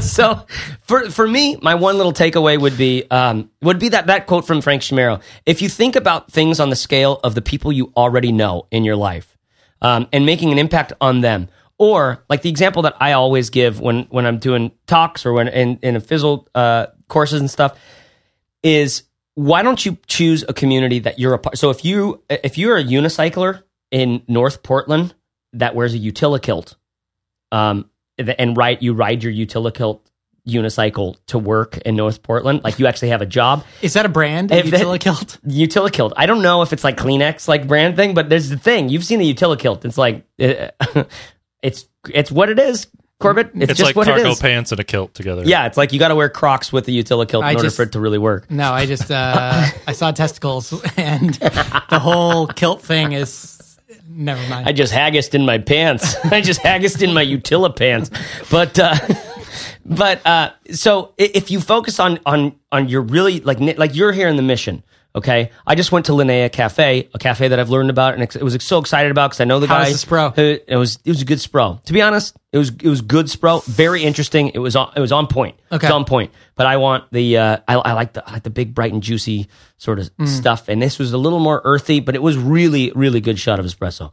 So for me, my one little takeaway would be that quote from Frank Chimero. If you think about things on the scale of the people you already know in your life, and making an impact on them, or like the example that I always give when I'm doing talks or when in a Fizzle courses and stuff is, why don't you choose a community that you're a part? So if you're a unicycler in North Portland that wears a Utilikilt, and you ride your Utilikilt unicycle to work in North Portland, like you actually have a job. Is that a brand? Utilikilt? Utilikilt. I don't know if it's like Kleenex like brand thing, but there's the thing. You've seen the Utilikilt. It's like it's what it is, Corbett. It's just like what cargo pants and a kilt together. Yeah, it's like you got to wear Crocs with the Utilikilt in order for it to really work. No, I just I saw testicles, and the whole kilt thing is. Never mind. I just haggised in my pants. I just haggised in my Utila pants. But so if you focus on your really like you're here in the mission, okay? I just went to Linnea Cafe, a cafe that I've learned about and was so excited about because I know the guy. How was the spro? It was a good spro. To be honest, it was good spro. Very interesting. It was on point. Okay. It's on point. But I want the I like the big, bright and juicy sort of stuff. And this was a little more earthy, but it was really, really good shot of espresso.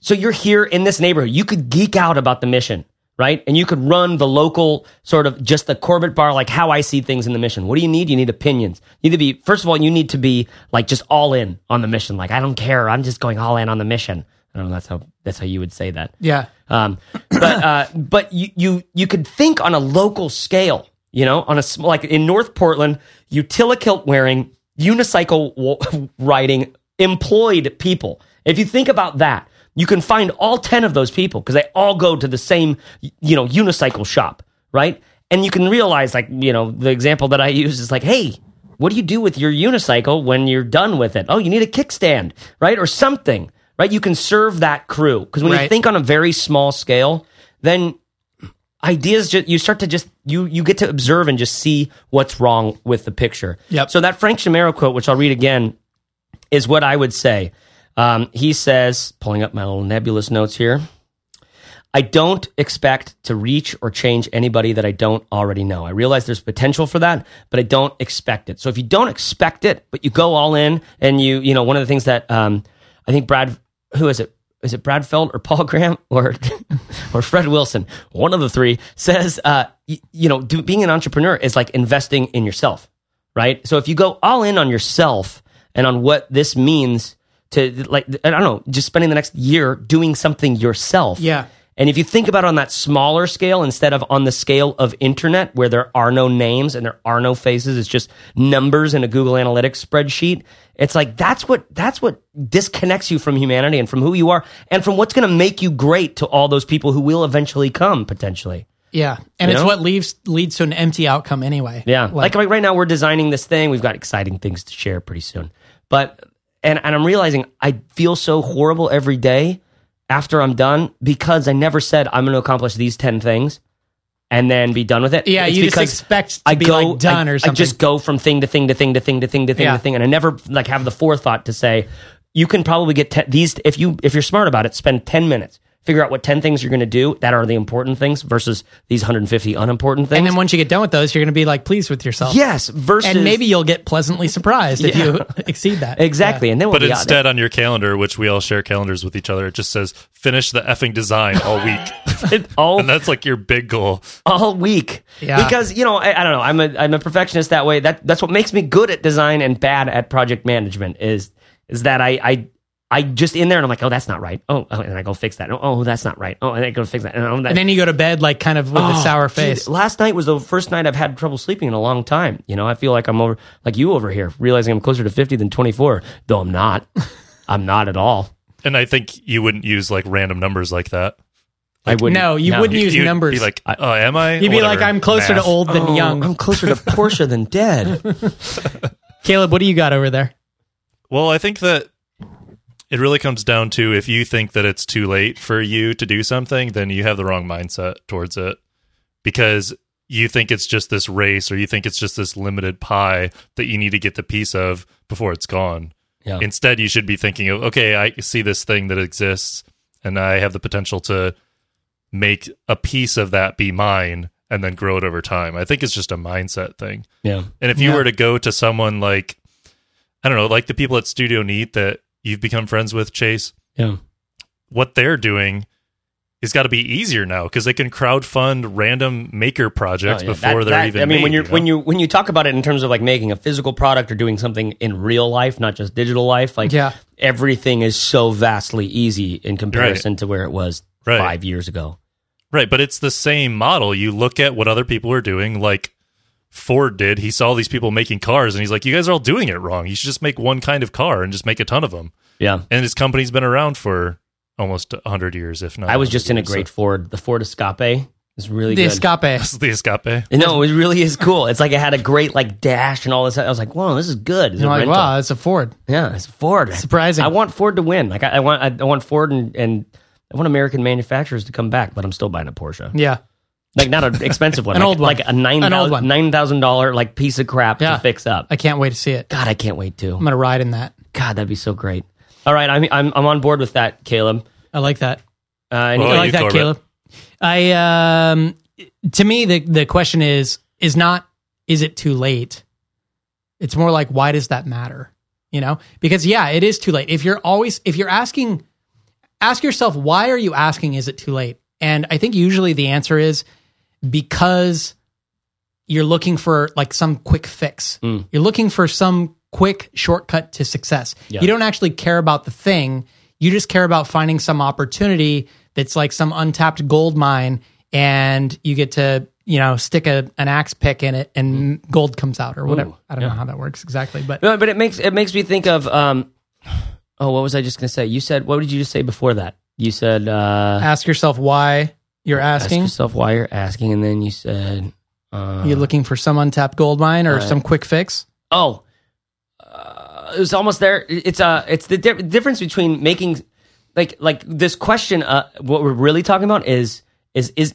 So you're here in this neighborhood. You could geek out about the mission, right? And you could run the local sort of just the Corbett Barr, like how I see things in the mission. What do you need? You need opinions. You need to be, first of all, you need to be like just all in on the mission. Like, I don't care. I'm just going all in on the mission. I don't know. That's how you would say that. Yeah. But you could think on a local scale. You know, on a like in North Portland, Utilikilt wearing, unicycle riding, employed people. If you think about that, you can find all 10 of those people because they all go to the same, you know, unicycle shop, right? And you can realize, like, you know, the example that I use is like, hey, what do you do with your unicycle when you're done with it? Oh, you need a kickstand, right, or something, right? You can serve that crew because when you think on a very small scale, then ideas, you start to just, you get to observe and just see what's wrong with the picture. Yep. So that Frank Chimero quote, which I'll read again, is what I would say. He says, pulling up my little nebulous notes here, I don't expect to reach or change anybody that I don't already know. I realize there's potential for that, but I don't expect it. So if you don't expect it, but you go all in and you know, one of the things that I think Brad, who is it? Is it Brad Feld or Paul Graham or Fred Wilson? One of the three says, being an entrepreneur is like investing in yourself, right? So if you go all in on yourself and on what this means to, like, I don't know, just spending the next year doing something yourself. Yeah. And if you think about it on that smaller scale instead of on the scale of internet where there are no names and there are no faces, it's just numbers in a Google Analytics spreadsheet. It's like that's what disconnects you from humanity and from who you are and from what's going to make you great to all those people who will eventually come, potentially. Yeah, and it's what leads to an empty outcome anyway. Yeah, like right now we're designing this thing. We've got exciting things to share pretty soon. But and I'm realizing I feel so horrible every day after I'm done because I never said I'm going to accomplish these 10 things and then be done with it. Yeah, it's you just expect to be done or something. I just go from thing to thing to thing to thing to thing to thing to thing, and I never like have the forethought to say, you can probably get these, if you're smart about it, spend 10 minutes, figure out what 10 things you're going to do that are the important things versus these 150 unimportant things. And then once you get done with those, you're going to be like pleased with yourself. Yes, versus... And maybe you'll get pleasantly surprised if you exceed that. Exactly. Yeah. And then we'll instead on your calendar, which we all share calendars with each other, it just says, finish the effing design all week. And that's like your big goal. All week. Yeah. Because, you know, I don't know, I'm a perfectionist that way. That's what makes me good at design and bad at project management is that I I just in there and I'm like, oh, that's not right. Oh, and I go fix that. Oh, that's not right. Oh, and I go fix that. And then you go to bed like kind of with a sour face. Geez, last night was the first night I've had trouble sleeping in a long time. You know, I feel like I'm over, like you over here, realizing I'm closer to 50 than 24, though I'm not. I'm not at all. And I think you wouldn't use like random numbers like that. Like, I wouldn't. No, you wouldn't use numbers. You'd be like, oh, am I? You'd be like, I'm closer to old than young. I'm closer to Porsche than dead. Caleb, what do you got over there? Well, I think that it really comes down to if you think that it's too late for you to do something, then you have the wrong mindset towards it, because you think it's just this race, or you think it's just this limited pie that you need to get the piece of before it's gone. Yeah. Instead, you should be thinking of, okay, I see this thing that exists and I have the potential to make a piece of that be mine and then grow it over time. I think it's just a mindset thing. Yeah. And if you were to go to someone like, I don't know, like the people at Studio Neat that you've become friends with, Chase. Yeah. What they're doing has got to be easier now because they can crowdfund random maker projects before they're even. I mean, made, when you talk about it in terms of like making a physical product or doing something in real life, not just digital life, like everything is so vastly easy in comparison to where it was 5 years ago. Right, but it's the same model. You look at what other people are doing, like Ford did. He saw these people making cars and he's like, you guys are all doing it wrong. You should just make one kind of car and just make a ton of them. Yeah. And his company's been around for almost 100 years, if not. I was just in a great Ford. The Ford Escape is really good. The Escape. No, it really is cool. It's like it had a great like dash and all this. I was like, whoa, this is good. It's like, wow, it's a Ford. Yeah, it's a Ford. It's surprising. I want Ford to win. Like I want Ford and I want American manufacturers to come back, but I'm still buying a Porsche. Yeah. Like, not an expensive one. An old one. Like a $9,000 like piece of crap to fix up. I can't wait to see it. God, I can't wait to. I'm going to ride in that. God, that'd be so great. All right, I'm on board with that, Caleb. I like that. Caleb. To me, the question is not, is it too late? It's more like, why does that matter? You know? Because, yeah, it is too late. Ask yourself, why are you asking, is it too late? And I think usually the answer is, because you're looking for like some quick fix. Mm. You're looking for some quick shortcut to success. Yeah. You don't actually care about the thing. You just care about finding some opportunity that's like some untapped gold mine, and you get to, you know, stick an axe pick in it and gold comes out or whatever. Ooh, I don't know how that works exactly, but it makes me think of what was I just going to say? You said, what did you just say before that? You said, ask yourself why you're asking. Ask yourself why you're asking. And then you said, you're looking for some untapped gold mine or some quick fix. Oh, it was almost there. It's the difference between making like this question. What we're really talking about is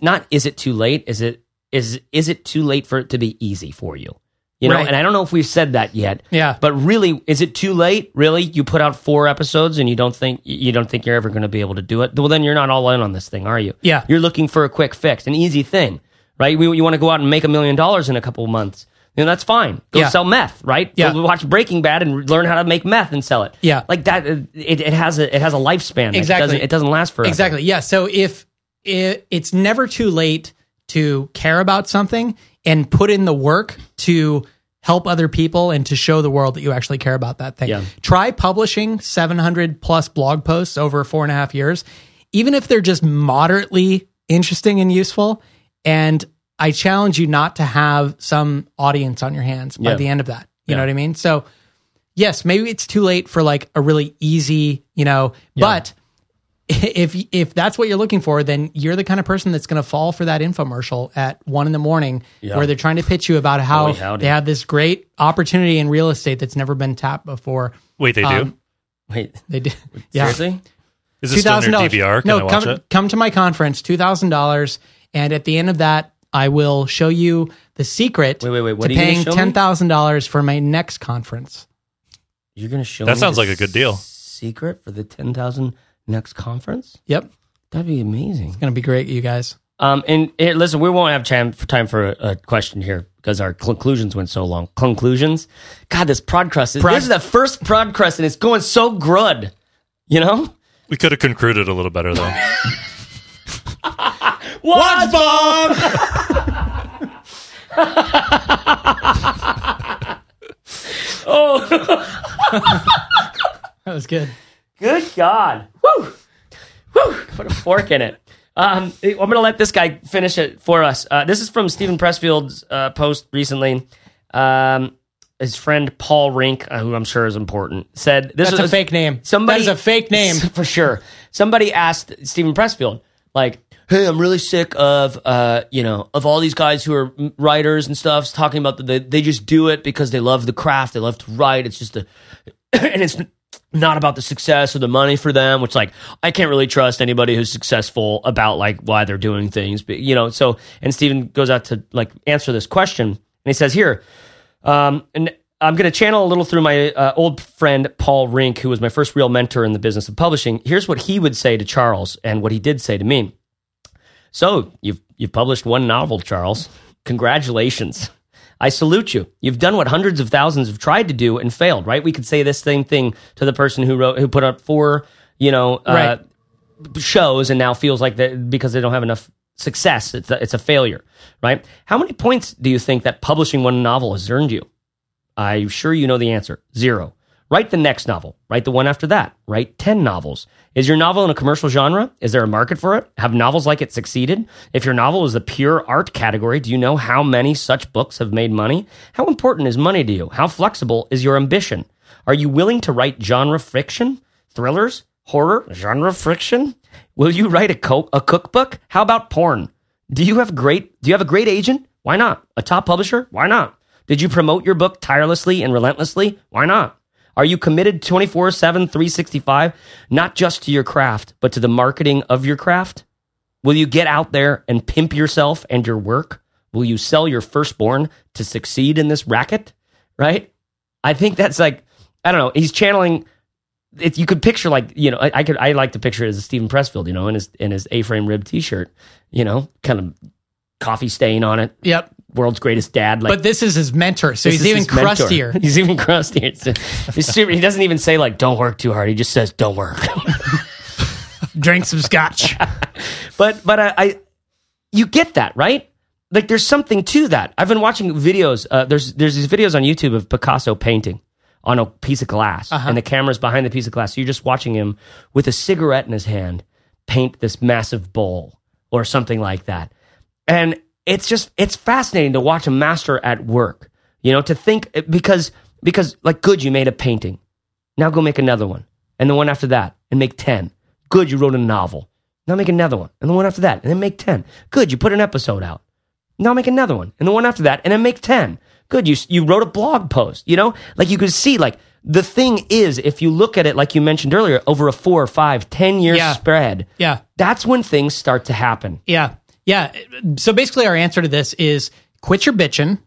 not, is it too late? Is it too late for it to be easy for you? You know, and I don't know if we've said that yet. Yeah. But really, is it too late? Really? You put out 4 episodes and you don't think you're ever going to be able to do it? Well, then you're not all in on this thing, are you? Yeah. You're looking for a quick fix, an easy thing, right? You want to go out and make $1 million in a couple of months. You know, that's fine. Go sell meth, right? Yeah. Go watch Breaking Bad and learn how to make meth and sell it. Yeah. Like that, it has a lifespan. Exactly. It doesn't last forever. Exactly. Yeah. So if it's never too late to care about something and put in the work to help other people and to show the world that you actually care about that thing. Yeah. Try publishing 700 plus blog posts over 4.5 years, even if they're just moderately interesting and useful. And I challenge you not to have some audience on your hands by the end of that. You know what I mean? So yes, maybe it's too late for like a really easy, you know, but if that's what you're looking for, then you're the kind of person that's going to fall for that infomercial at 1 a.m. where they're trying to pitch you about how they have this great opportunity in real estate that's never been tapped before. Wait, they do? Wait, they do? Yeah. Seriously? Is this still near DVR? Can I watch it? Come to my conference, $2,000, and at the end of that, I will show you the secret to paying $10,000 for my next conference. You're going to show me? That sounds like a good deal. Secret for the $10,000 next conference? Yep. That'd be amazing. It's going to be great, you guys. And listen, we won't have time for a question here because our conclusions went so long. Conclusions? God, this podcast this is the first podcast and it's going so good. You know? We could have concluded a little better though. Watch Bob! Oh. That was good. Good God. Woo! Woo! Put a fork in it. I'm going to let this guy finish it for us. This is from Steven Pressfield's post recently. His friend Paul Rink, who I'm sure is important, said... That's a fake name. That is a fake name, for sure. Somebody asked Steven Pressfield, like, hey, I'm really sick of all these guys who are writers and stuff talking about they just do it because they love the craft, they love to write, it's just and it's not about the success or the money for them, which, like, I can't really trust anybody who's successful about, like, why they're doing things, but, you know, so, and Steven goes out to, like, answer this question, and he says here, and I'm going to channel a little through my old friend Paul Rink, who was my first real mentor in the business of publishing. Here's what he would say to Charles and what he did say to me. So, you've published one novel, Charles. Congratulations. I salute you. You've done what hundreds of thousands have tried to do and failed, right? We could say this same thing to the person who put up 4, shows and now feels like that because they don't have enough success, it's a failure, right? How many points do you think that publishing one novel has earned you? I'm sure you know the answer. 0. Write the next novel. Write the one after that. Write 10 novels. Is your novel in a commercial genre? Is there a market for it? Have novels like it succeeded? If your novel is the pure art category, do you know how many such books have made money? How important is money to you? How flexible is your ambition? Are you willing to write genre fiction? Thrillers? Horror? Genre fiction? Will you write a cookbook? How about porn? Do you have a great agent? Why not? A top publisher? Why not? Did you promote your book tirelessly and relentlessly? Why not? Are you committed 24/7, 365, not just to your craft, but to the marketing of your craft? Will you get out there and pimp yourself and your work? Will you sell your firstborn to succeed in this racket? Right? I think that's like, I don't know, he's channeling... If you could picture, like, you know, I like to picture it as a Steven Pressfield, you know, in his A-frame rib T-shirt, you know, kind of coffee stain on it. Yep, world's greatest dad. Like, but this is his mentor, so he's even crustier. He's even crustier. He's super, he doesn't even say like "don't work too hard." He just says "don't work." Drink some scotch. but you get that, right? Like, there's something to that. I've been watching videos. There's these videos on YouTube of Picasso painting on a piece of glass, and the camera's behind the piece of glass. So you're just watching him with a cigarette in his hand paint this massive bowl or something like that. And it's fascinating to watch a master at work, you know, to think, because like, good, you made a painting. Now go make another one. And the one after that, and make 10. Good, you wrote a novel. Now make another one. And the one after that, and then make 10. Good, you put an episode out. Now make another one. And the one after that, and then make 10. Good, you wrote a blog post, you know? Like, you could see, like, the thing is, if you look at it, like you mentioned earlier, over a 4 or 5, 10-year spread, that's when things start to happen. Yeah. So basically our answer to this is quit your bitching,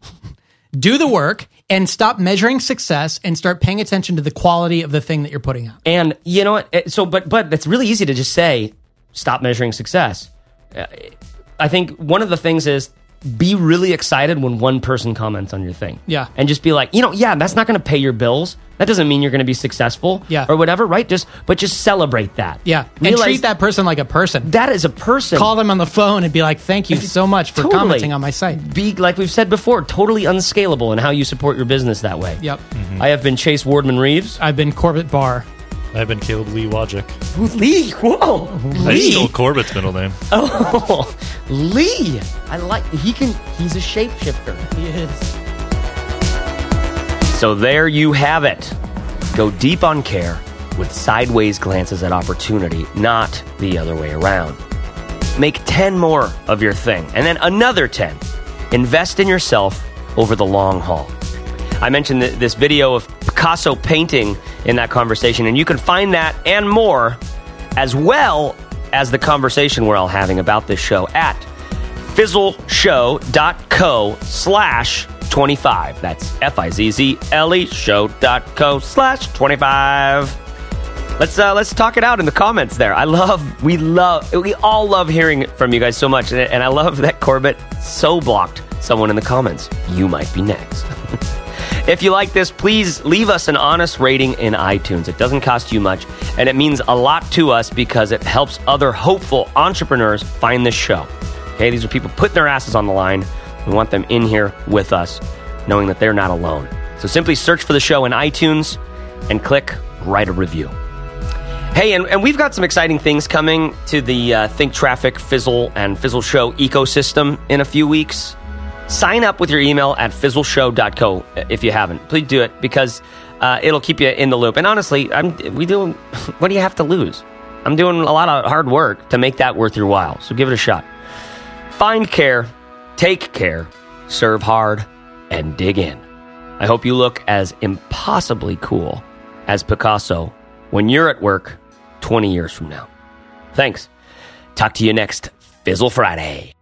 do the work, and stop measuring success and start paying attention to the quality of the thing that you're putting out. And, you know what? So, but it's really easy to just say, stop measuring success. I think one of the things is, be really excited when one person comments on your thing. Yeah. And just be like, you know, that's not going to pay your bills. That doesn't mean you're going to be successful or whatever, right? But just celebrate that. Yeah. Realize, and treat that person like a person. That is a person. Call them on the phone and be like, thank you so much for commenting on my site. Be, like we've said before, totally unscalable in how you support your business that way. Yep. Mm-hmm. I have been Chase Wardman Reeves. I've been Corbett Barr. I've been Caleb Wojcik. Lee, whoa. I stole Corbett's middle name. Oh, Lee. He's a shapeshifter. He is. So there you have it. Go deep on care with sideways glances at opportunity, not the other way around. Make 10 more of your thing, and then another 10. Invest in yourself over the long haul. I mentioned this video of Picasso painting in that conversation, and you can find that and more, as well as the conversation we're all having about this show, at fizzleshow.co/25. That's fizzleshow.co/25. Let's talk it out in the comments there. We all love hearing from you guys so much, and I love that Corbett so blocked someone in the comments. You might be next. If you like this, please leave us an honest rating in iTunes. It doesn't cost you much, and it means a lot to us because it helps other hopeful entrepreneurs find this show. Okay, these are people putting their asses on the line. We want them in here with us, knowing that they're not alone. So simply search for the show in iTunes and click Write a Review. Hey, and we've got some exciting things coming to the Think Traffic, Fizzle, and Fizzle Show ecosystem in a few weeks. Sign up with your email at fizzleshow.co if you haven't. Please do it because it'll keep you in the loop. And honestly, what do you have to lose? I'm doing a lot of hard work to make that worth your while, so give it a shot. Find care, take care, serve hard, and dig in. I hope you look as impossibly cool as Picasso when you're at work 20 years from now. Thanks. Talk to you next Fizzle Friday.